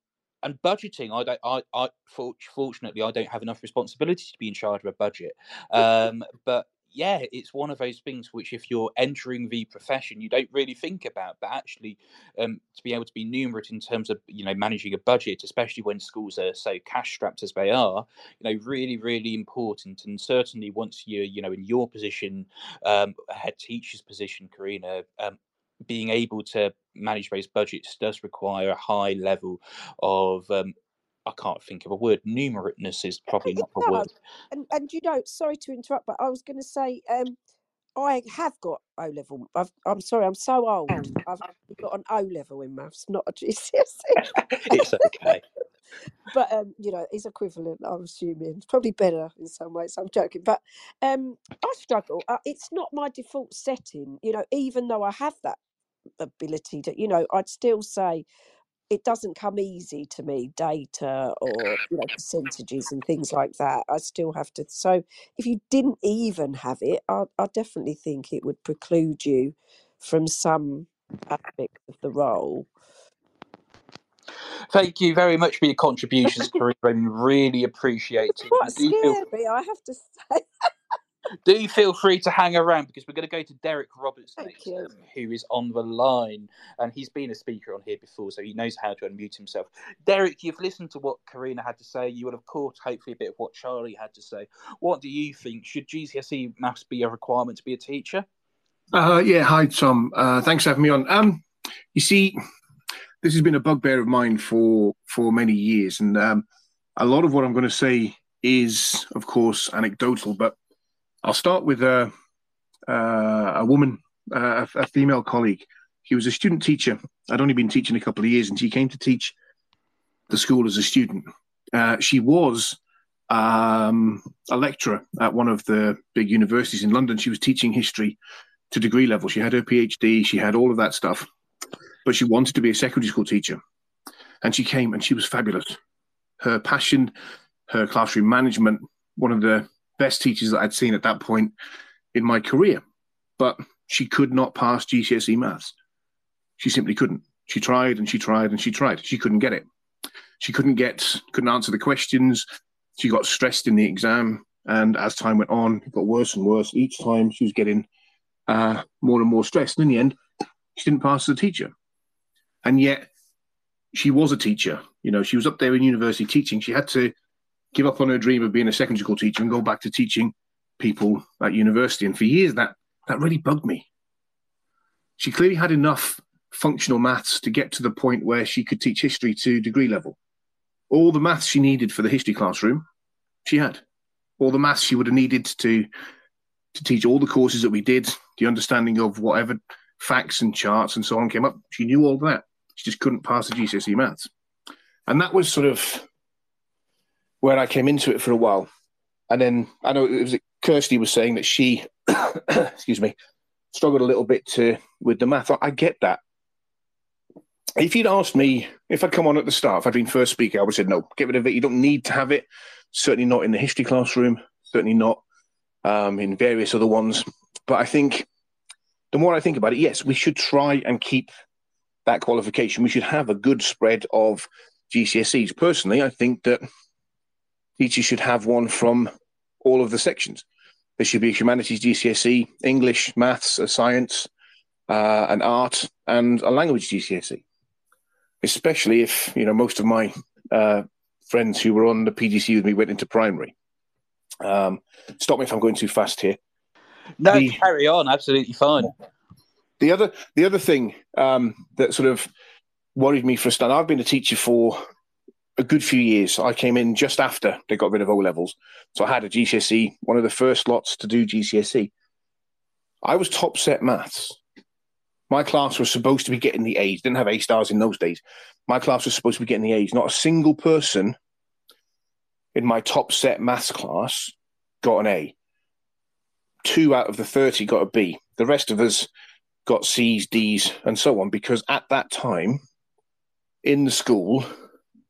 and budgeting, I don't. I, I fortunately, I don't have enough responsibility to be in charge of a budget, um, but. Yeah, it's one of those things which if you're entering the profession, you don't really think about, but actually um, to be able to be numerate in terms of, you know, managing a budget, especially when schools are so cash strapped as they are, you know, really, really important. And certainly once you're, you know, in your position, um, head teacher's position, Karina, um, being able to manage those budgets does require a high level of um I can't think of a word. Numerateness is probably not a word. And, and you know, sorry to interrupt, but I was going to say, um, I have got O level. I've, I'm sorry, I'm so old. I've got an O level in maths, not a G C S E. It's okay. But um, you know, it's equivalent. I'm assuming it's probably better in some ways. I'm joking, but um, I struggle. Uh, it's not my default setting. You know, even though I have that ability to, you know, I'd still say. It doesn't come easy to me, data or, you know, percentages and things like that. I still have to. So if you didn't even have it, I, I definitely think it would preclude you from some aspect of the role. Thank you very much for your contributions, Karina. I really appreciate it. What's scary, feel... I have to say. Do feel free to hang around because we're going to go to Derek Roberts next, um, who is on the line, and he's been a speaker on here before, so he knows how to unmute himself. Derek, you've listened to what Karina had to say. You will, of course, hopefully a bit of what Charlie had to say. What do you think? Should G C S E maths be a requirement to be a teacher? Uh, yeah, hi, Tom. Uh, thanks for having me on. Um, you see, this has been a bugbear of mine for, for many years, and um, a lot of what I'm going to say is, of course, anecdotal, but I'll start with a, uh, a woman, uh, a, a female colleague. She was a student teacher. I'd only been teaching a couple of years, and she came to teach the school as a student. Uh, she was um, a lecturer at one of the big universities in London. She was teaching history to degree level. She had her PhD. She had all of that stuff. But she wanted to be a secondary school teacher. And she came, and she was fabulous. Her passion, her classroom management, one of the best teachers that I'd seen at that point in my career, but she could not pass G C S E maths. She simply couldn't. She tried and she tried and she tried. She couldn't get it. She couldn't get, couldn't answer the questions. She got stressed in the exam. And as time went on, it got worse and worse. Each time she was getting uh, more and more stressed. And in the end, she didn't pass as a teacher. And yet she was a teacher. You know, she was up there in university teaching. She had to give up on her dream of being a secondary school teacher and go back to teaching people at university. And for years, that that really bugged me. She clearly had enough functional maths to get to the point where she could teach history to degree level. All the maths she needed for the history classroom, she had. All the maths she would have needed to, to teach all the courses that we did, the understanding of whatever facts and charts and so on came up. She knew all that. She just couldn't pass the G C S E Maths. And that was sort of where I came into it for a while. And then I know it was Kirsty was saying that she, excuse me, struggled a little bit to, with the math. I, I get that. If you'd asked me, if I'd come on at the start, if I'd been first speaker, I would have said, no, get rid of it. You don't need to have it. Certainly not in the history classroom. Certainly not um, in various other ones. But I think the more I think about it, yes, we should try and keep that qualification. We should have a good spread of G C S Es. Personally, I think that teachers should have one from all of the sections. There should be a humanities G C S E, English, maths, a science, uh, an art, and a language G C S E. Especially if, you know, most of my uh, friends who were on the P G C E with me went into primary. Um, stop me if I'm going too fast here. No, the, carry on. Absolutely fine. The other, the other thing um, that sort of worried me for a start, I've been a teacher for a good few years. I came in just after they got rid of O-levels. So I had a G C S E, one of the first lots to do G C S E. I was top set maths. My class was supposed to be getting the A's. Didn't have A stars in those days. My class was supposed to be getting the A's. Not a single person in my top set maths class got an A. Two out of the thirty got a B. The rest of us got C's, D's, and so on, because at that time in the school,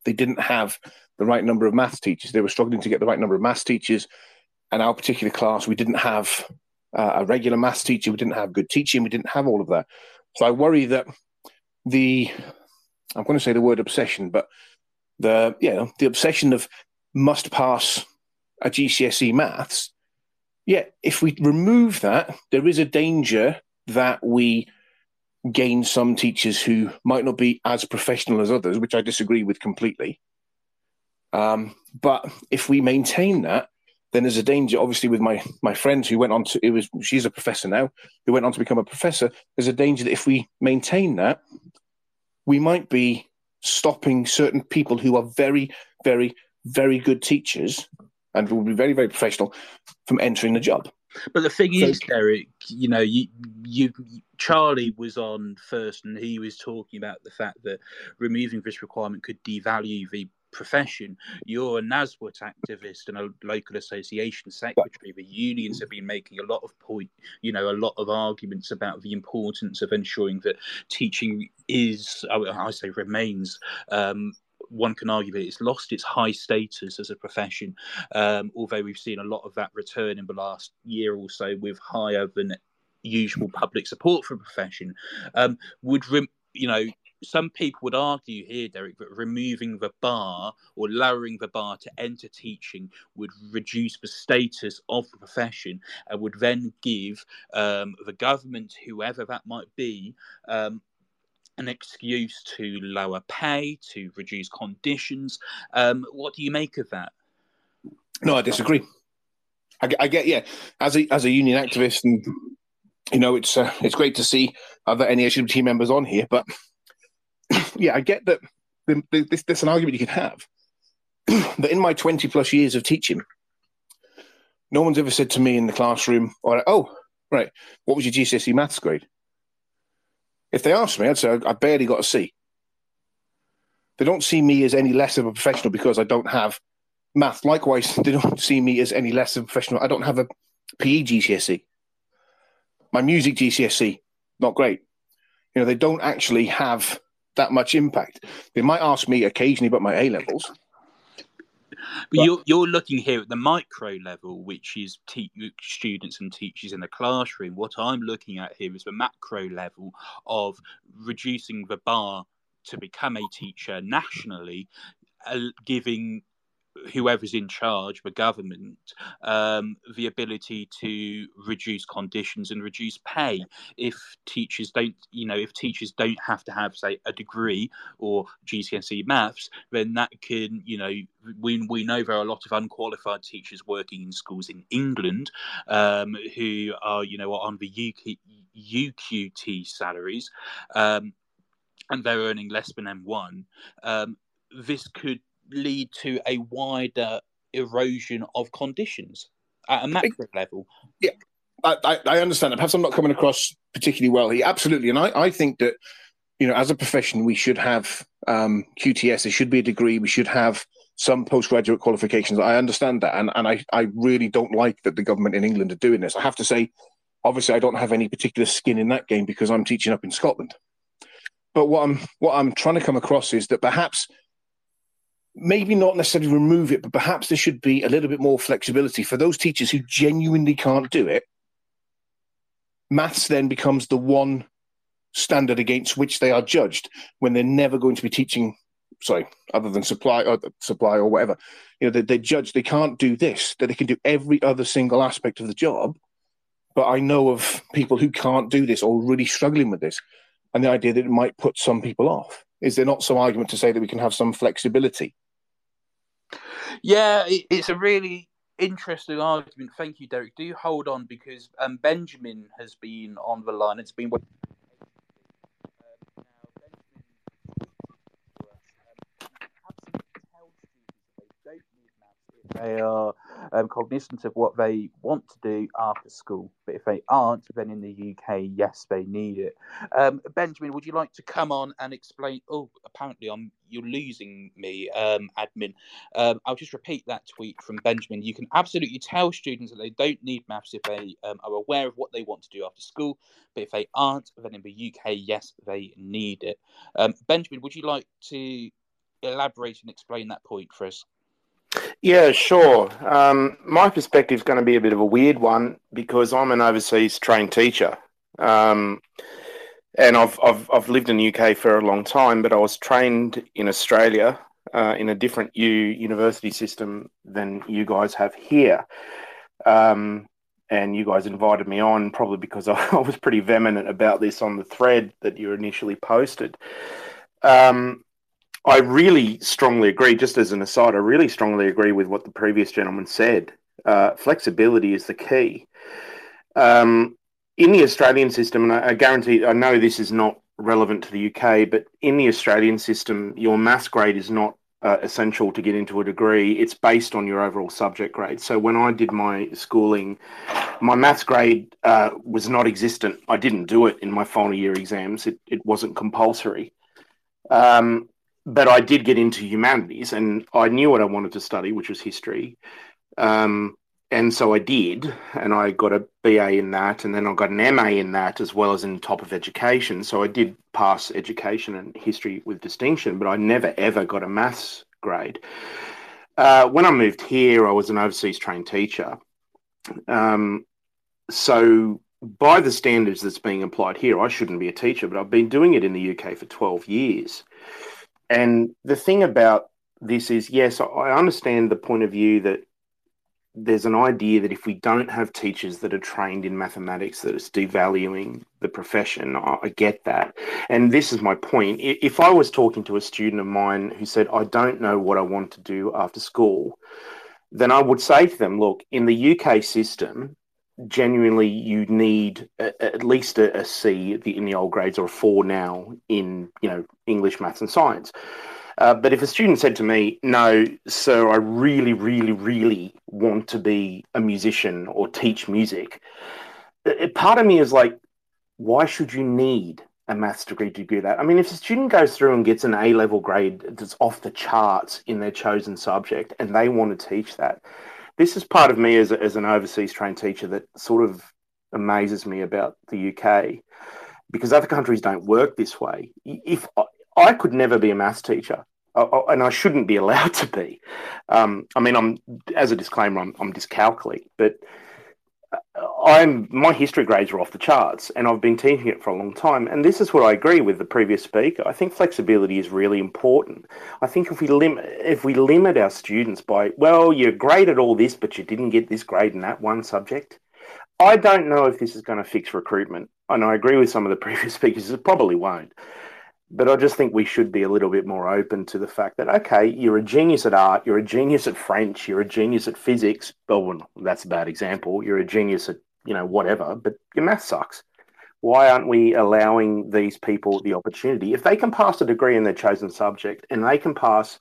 they didn't have the right number of maths teachers. They were struggling to get the right number of maths teachers. And our particular class, we didn't have uh, a regular maths teacher. We didn't have good teaching. We didn't have all of that. So I worry that the, I'm going to say the word obsession, but the, you know, the obsession of must pass a G C S E maths. Yet, if we remove that, there is a danger that we gain some teachers who might not be as professional as others, which I disagree with completely. Um, but if we maintain that, then there's a danger, obviously, with my my friend who went on to, it was she's a professor now, who went on to become a professor, there's a danger that if we maintain that, we might be stopping certain people who are very, very, very good teachers and will be very, very professional from entering the job. But the thing so, is, Derek, you know, you, you, Charlie was on first and he was talking about the fact that removing this requirement could devalue the profession. You're a NASUWT activist and a local association secretary. The unions have been making a lot of point, you know, a lot of arguments about the importance of ensuring that teaching is, I, I say remains, um, one can argue that it's lost its high status as a profession, um, although we've seen a lot of that return in the last year or so with higher than usual public support for a profession. Um, would re- you know, some people would argue here, Derek, that removing the bar or lowering the bar to enter teaching would reduce the status of the profession and would then give um, the government, whoever that might be, um, an excuse to lower pay, to reduce conditions. Um, what do you make of that? No, I disagree. I, I get, yeah, as a as a union activist, and you know, it's uh, it's great to see other N A S U W T members on here, but yeah, I get that. This, this is an argument you can have. That in my twenty plus years of teaching, no one's ever said to me in the classroom, "Or oh, right, what was your G C S E maths grade?" If they asked me, I'd say, I barely got a C. They don't see me as any less of a professional because I don't have math. Likewise, they don't see me as any less of a professional. I don't have a P E G C S E. My music G C S E, not great. You know, they don't actually have that much impact. They might ask me occasionally about my A-levels. But, but you're, you're looking here at the micro level, which is te- students and teachers in the classroom. What I'm looking at here is the macro level of reducing the bar to become a teacher nationally, uh, giving whoever's in charge, the government, um, the ability to reduce conditions and reduce pay. If teachers don't, you know, if teachers don't have to have, say, a degree or G C S E maths, then that can, you know, we we know there are a lot of unqualified teachers working in schools in England um, who are, you know, on the U Q T salaries, um, and they're earning less than M one. Um, this could lead to a wider erosion of conditions at a macro level. Yeah, I, I understand that. Perhaps I'm not coming across particularly well here. Absolutely. And I, I think that, you know, as a profession, we should have um, Q T S. There should be a degree. We should have some postgraduate qualifications. I understand that. And, and I, I really don't like that the government in England are doing this. I have to say, obviously, I don't have any particular skin in that game because I'm teaching up in Scotland. But what I'm what I'm trying to come across is that perhaps, maybe not necessarily remove it, but perhaps there should be a little bit more flexibility for those teachers who genuinely can't do it. Maths then becomes the one standard against which they are judged when they're never going to be teaching, sorry, other than supply or supply or whatever. You know, they, they're judged, they can't do this, that they can do every other single aspect of the job. But I know of people who can't do this or really struggling with this. And the idea that it might put some people off. Is there not some argument to say that we can have some flexibility? Yeah, it's a really interesting argument. Thank you, Derek. Do hold on, because um, Benjamin has been on the line. It's been... They are um, cognizant of what they want to do after school. But if they aren't, then in the U K, yes, they need it. Um, Benjamin, would you like to come on and explain? Oh, apparently I'm, you're losing me, um, admin. Um, I'll just repeat that tweet from Benjamin. You can absolutely tell students that they don't need maths if they um, are aware of what they want to do after school. But if they aren't, then in the U K, yes, they need it. Um, Benjamin, would you like to elaborate and explain that point for us? Yeah, sure. Um, my perspective is going to be a bit of a weird one because I'm an overseas trained teacher, um, and I've, I've I've lived in the U K for a long time, but I was trained in Australia uh, in a different U university system than you guys have here. Um, and you guys invited me on probably because I, I was pretty vehement about this on the thread that you initially posted. Um, I really strongly agree, just as an aside, I really strongly agree with what the previous gentleman said. Uh, flexibility is the key. Um, in the Australian system, and I, I guarantee, I know this is not relevant to the U K, but in the Australian system, your maths grade is not uh, essential to get into a degree. It's based on your overall subject grade. So when I did my schooling, my maths grade uh, was not existent. I didn't do it in my final year exams. It, it wasn't compulsory. Um, But I did get into humanities and I knew what I wanted to study, which was history. Um, and so I did, and I got a B A in that, and then I got an M A in that, as well as in top of education. So I did pass education and history with distinction, but I never, ever got a maths grade. Uh, when I moved here, I was an overseas trained teacher. Um, so by the standards that's being applied here, I shouldn't be a teacher, but I've been doing it in the U K for twelve years. And the thing about this is, yes, I understand the point of view that there's an idea that if we don't have teachers that are trained in mathematics, that it's devaluing the profession. I get that. And this is my point. If I was talking to a student of mine who said, I don't know what I want to do after school, then I would say to them, look, in the U K system, genuinely you need at least a, a C in the old grades or a four now in, you know, English, maths and science. Uh, but if a student said to me, no, sir, I really, really, really want to be a musician or teach music, it, part of me is like, why should you need a maths degree to do that? I mean, if a student goes through and gets an A-level grade that's off the charts in their chosen subject and they want to teach that, this is part of me as, a, as an overseas trained teacher that sort of amazes me about the U K, because other countries don't work this way. If I, I could never be a maths teacher, and I shouldn't be allowed to be. Um, I mean, I'm as a disclaimer, I'm, I'm dyscalculic, but I'm my history grades are off the charts, and I've been teaching it for a long time. And this is what I agree with the previous speaker. I think flexibility is really important. I think if we limit if we limit our students by, well, you're great at all this, but you didn't get this grade in that one subject, I don't know if this is going to fix recruitment. And I agree with some of the previous speakers, it probably won't. But I just think we should be a little bit more open to the fact that, okay, you're a genius at art, you're a genius at French, you're a genius at physics. Well, that's a bad example. You're a genius at, you know, whatever, but your math sucks. Why aren't we allowing these people the opportunity? If they can pass a degree in their chosen subject and they can pass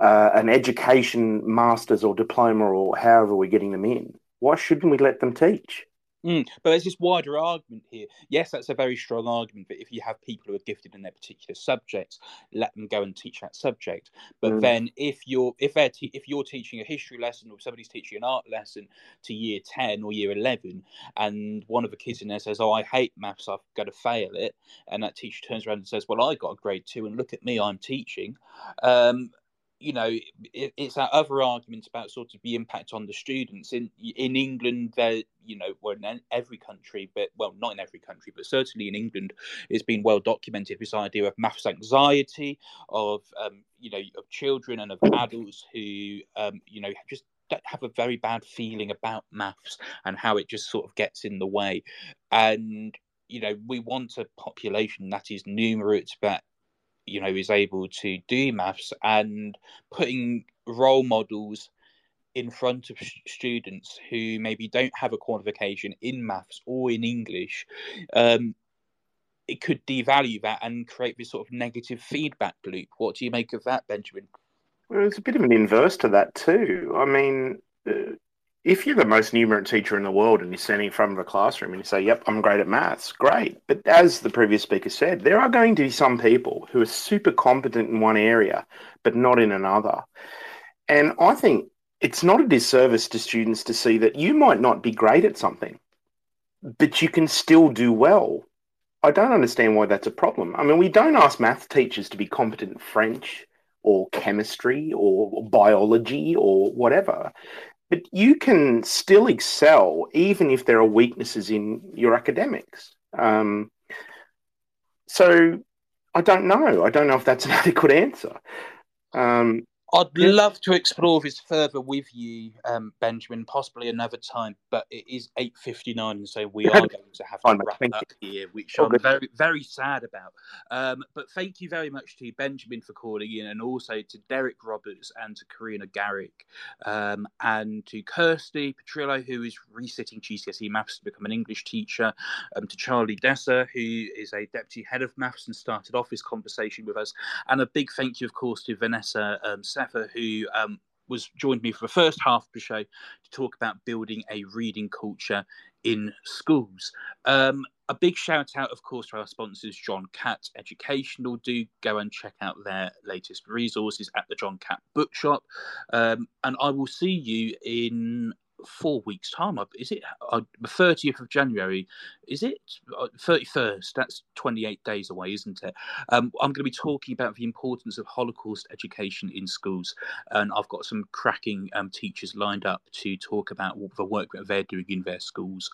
uh, an education master's or diploma or however we're getting them in, why shouldn't we let them teach? Mm, but there's this wider argument here. Yes, that's a very strong argument, but if you have people who are gifted in their particular subjects, let them go and teach that subject. But mm. then if you're if they're te- if you're teaching a history lesson or somebody's teaching an art lesson to year ten or year eleven, and one of the kids in there says, oh, I hate maths, I've got to fail it, and that teacher turns around and says, well, I got a grade two and look at me, I'm teaching. Um, you know, it, it's that other argument about sort of the impact on the students. In in England, there, you know, well, in every country, but well, not in every country, but certainly in England, it's been well documented, this idea of maths anxiety, of, um, you know, of children and of adults who, um, you know, just have a very bad feeling about maths and how it just sort of gets in the way. And, you know, we want a population that is numerate, but you know, is able to do maths, and putting role models in front of sh- students who maybe don't have a qualification in maths or in English, um, it could devalue that and create this sort of negative feedback loop. What do you make of that, Benjamin? Well, it's a bit of an inverse to that too. I mean, uh, if you're the most numerate teacher in the world and you're standing in front of a classroom and you say, yep, I'm great at maths, great. But as the previous speaker said, there are going to be some people who are super competent in one area, but not in another. And I think it's not a disservice to students to see that you might not be great at something, but you can still do well. I don't understand why that's a problem. I mean, we don't ask math teachers to be competent in French or chemistry or biology or whatever. But you can still excel, even if there are weaknesses in your academics. Um, so I don't know. I don't know if that's an adequate answer. Um, I'd yeah. love to explore this further with you, um, Benjamin, possibly another time, but it is eight fifty-nine, and so we are going to have to wrap up here, which I'm very, very sad about. Um, but thank you very much to Benjamin for calling in, and also to Derek Roberts and to Karina Garrick, um, and to Kirsty Trillo, who is resitting G C S E Maths to become an English teacher, um, to Charlie Desa, who is a Deputy Head of Maths and started off this conversation with us, and a big thank you, of course, to Vanessa um, Sefa, who um, was joined me for the first half of the show to talk about building a reading culture in schools. Um, a big shout out, of course, to our sponsors, John Catt Educational. Do go and check out their latest resources at the John Catt Bookshop. Um, and I will see you in four weeks' time. Is it uh, the thirtieth of January? Is it thirty-first? That's twenty-eight days away, isn't it? Um, I'm going to be talking about the importance of Holocaust education in schools, and I've got some cracking um, teachers lined up to talk about the work that they're doing in their schools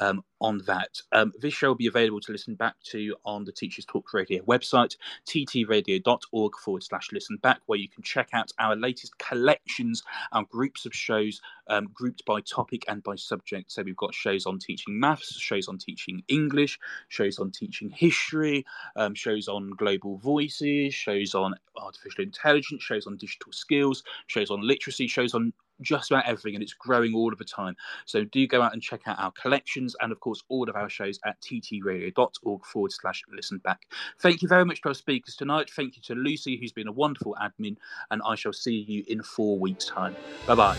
um, on that. Um, this show will be available to listen back to on the Teachers Talk Radio website, ttradio.org forward slash listen back, where you can check out our latest collections, our groups of shows um, grouped by by topic and by subject. So we've got shows on teaching maths, shows on teaching English, shows on teaching history, um, shows on global voices, shows on artificial intelligence, shows on digital skills, shows on literacy, shows on just about everything, and it's growing all of the time. So do go out and check out our collections, and of course all of our shows at ttradio.org forward slash listen back. Thank you very much to our speakers tonight. Thank you to Lucy, who's been a wonderful admin, and I shall see you in four weeks' time. Bye-bye.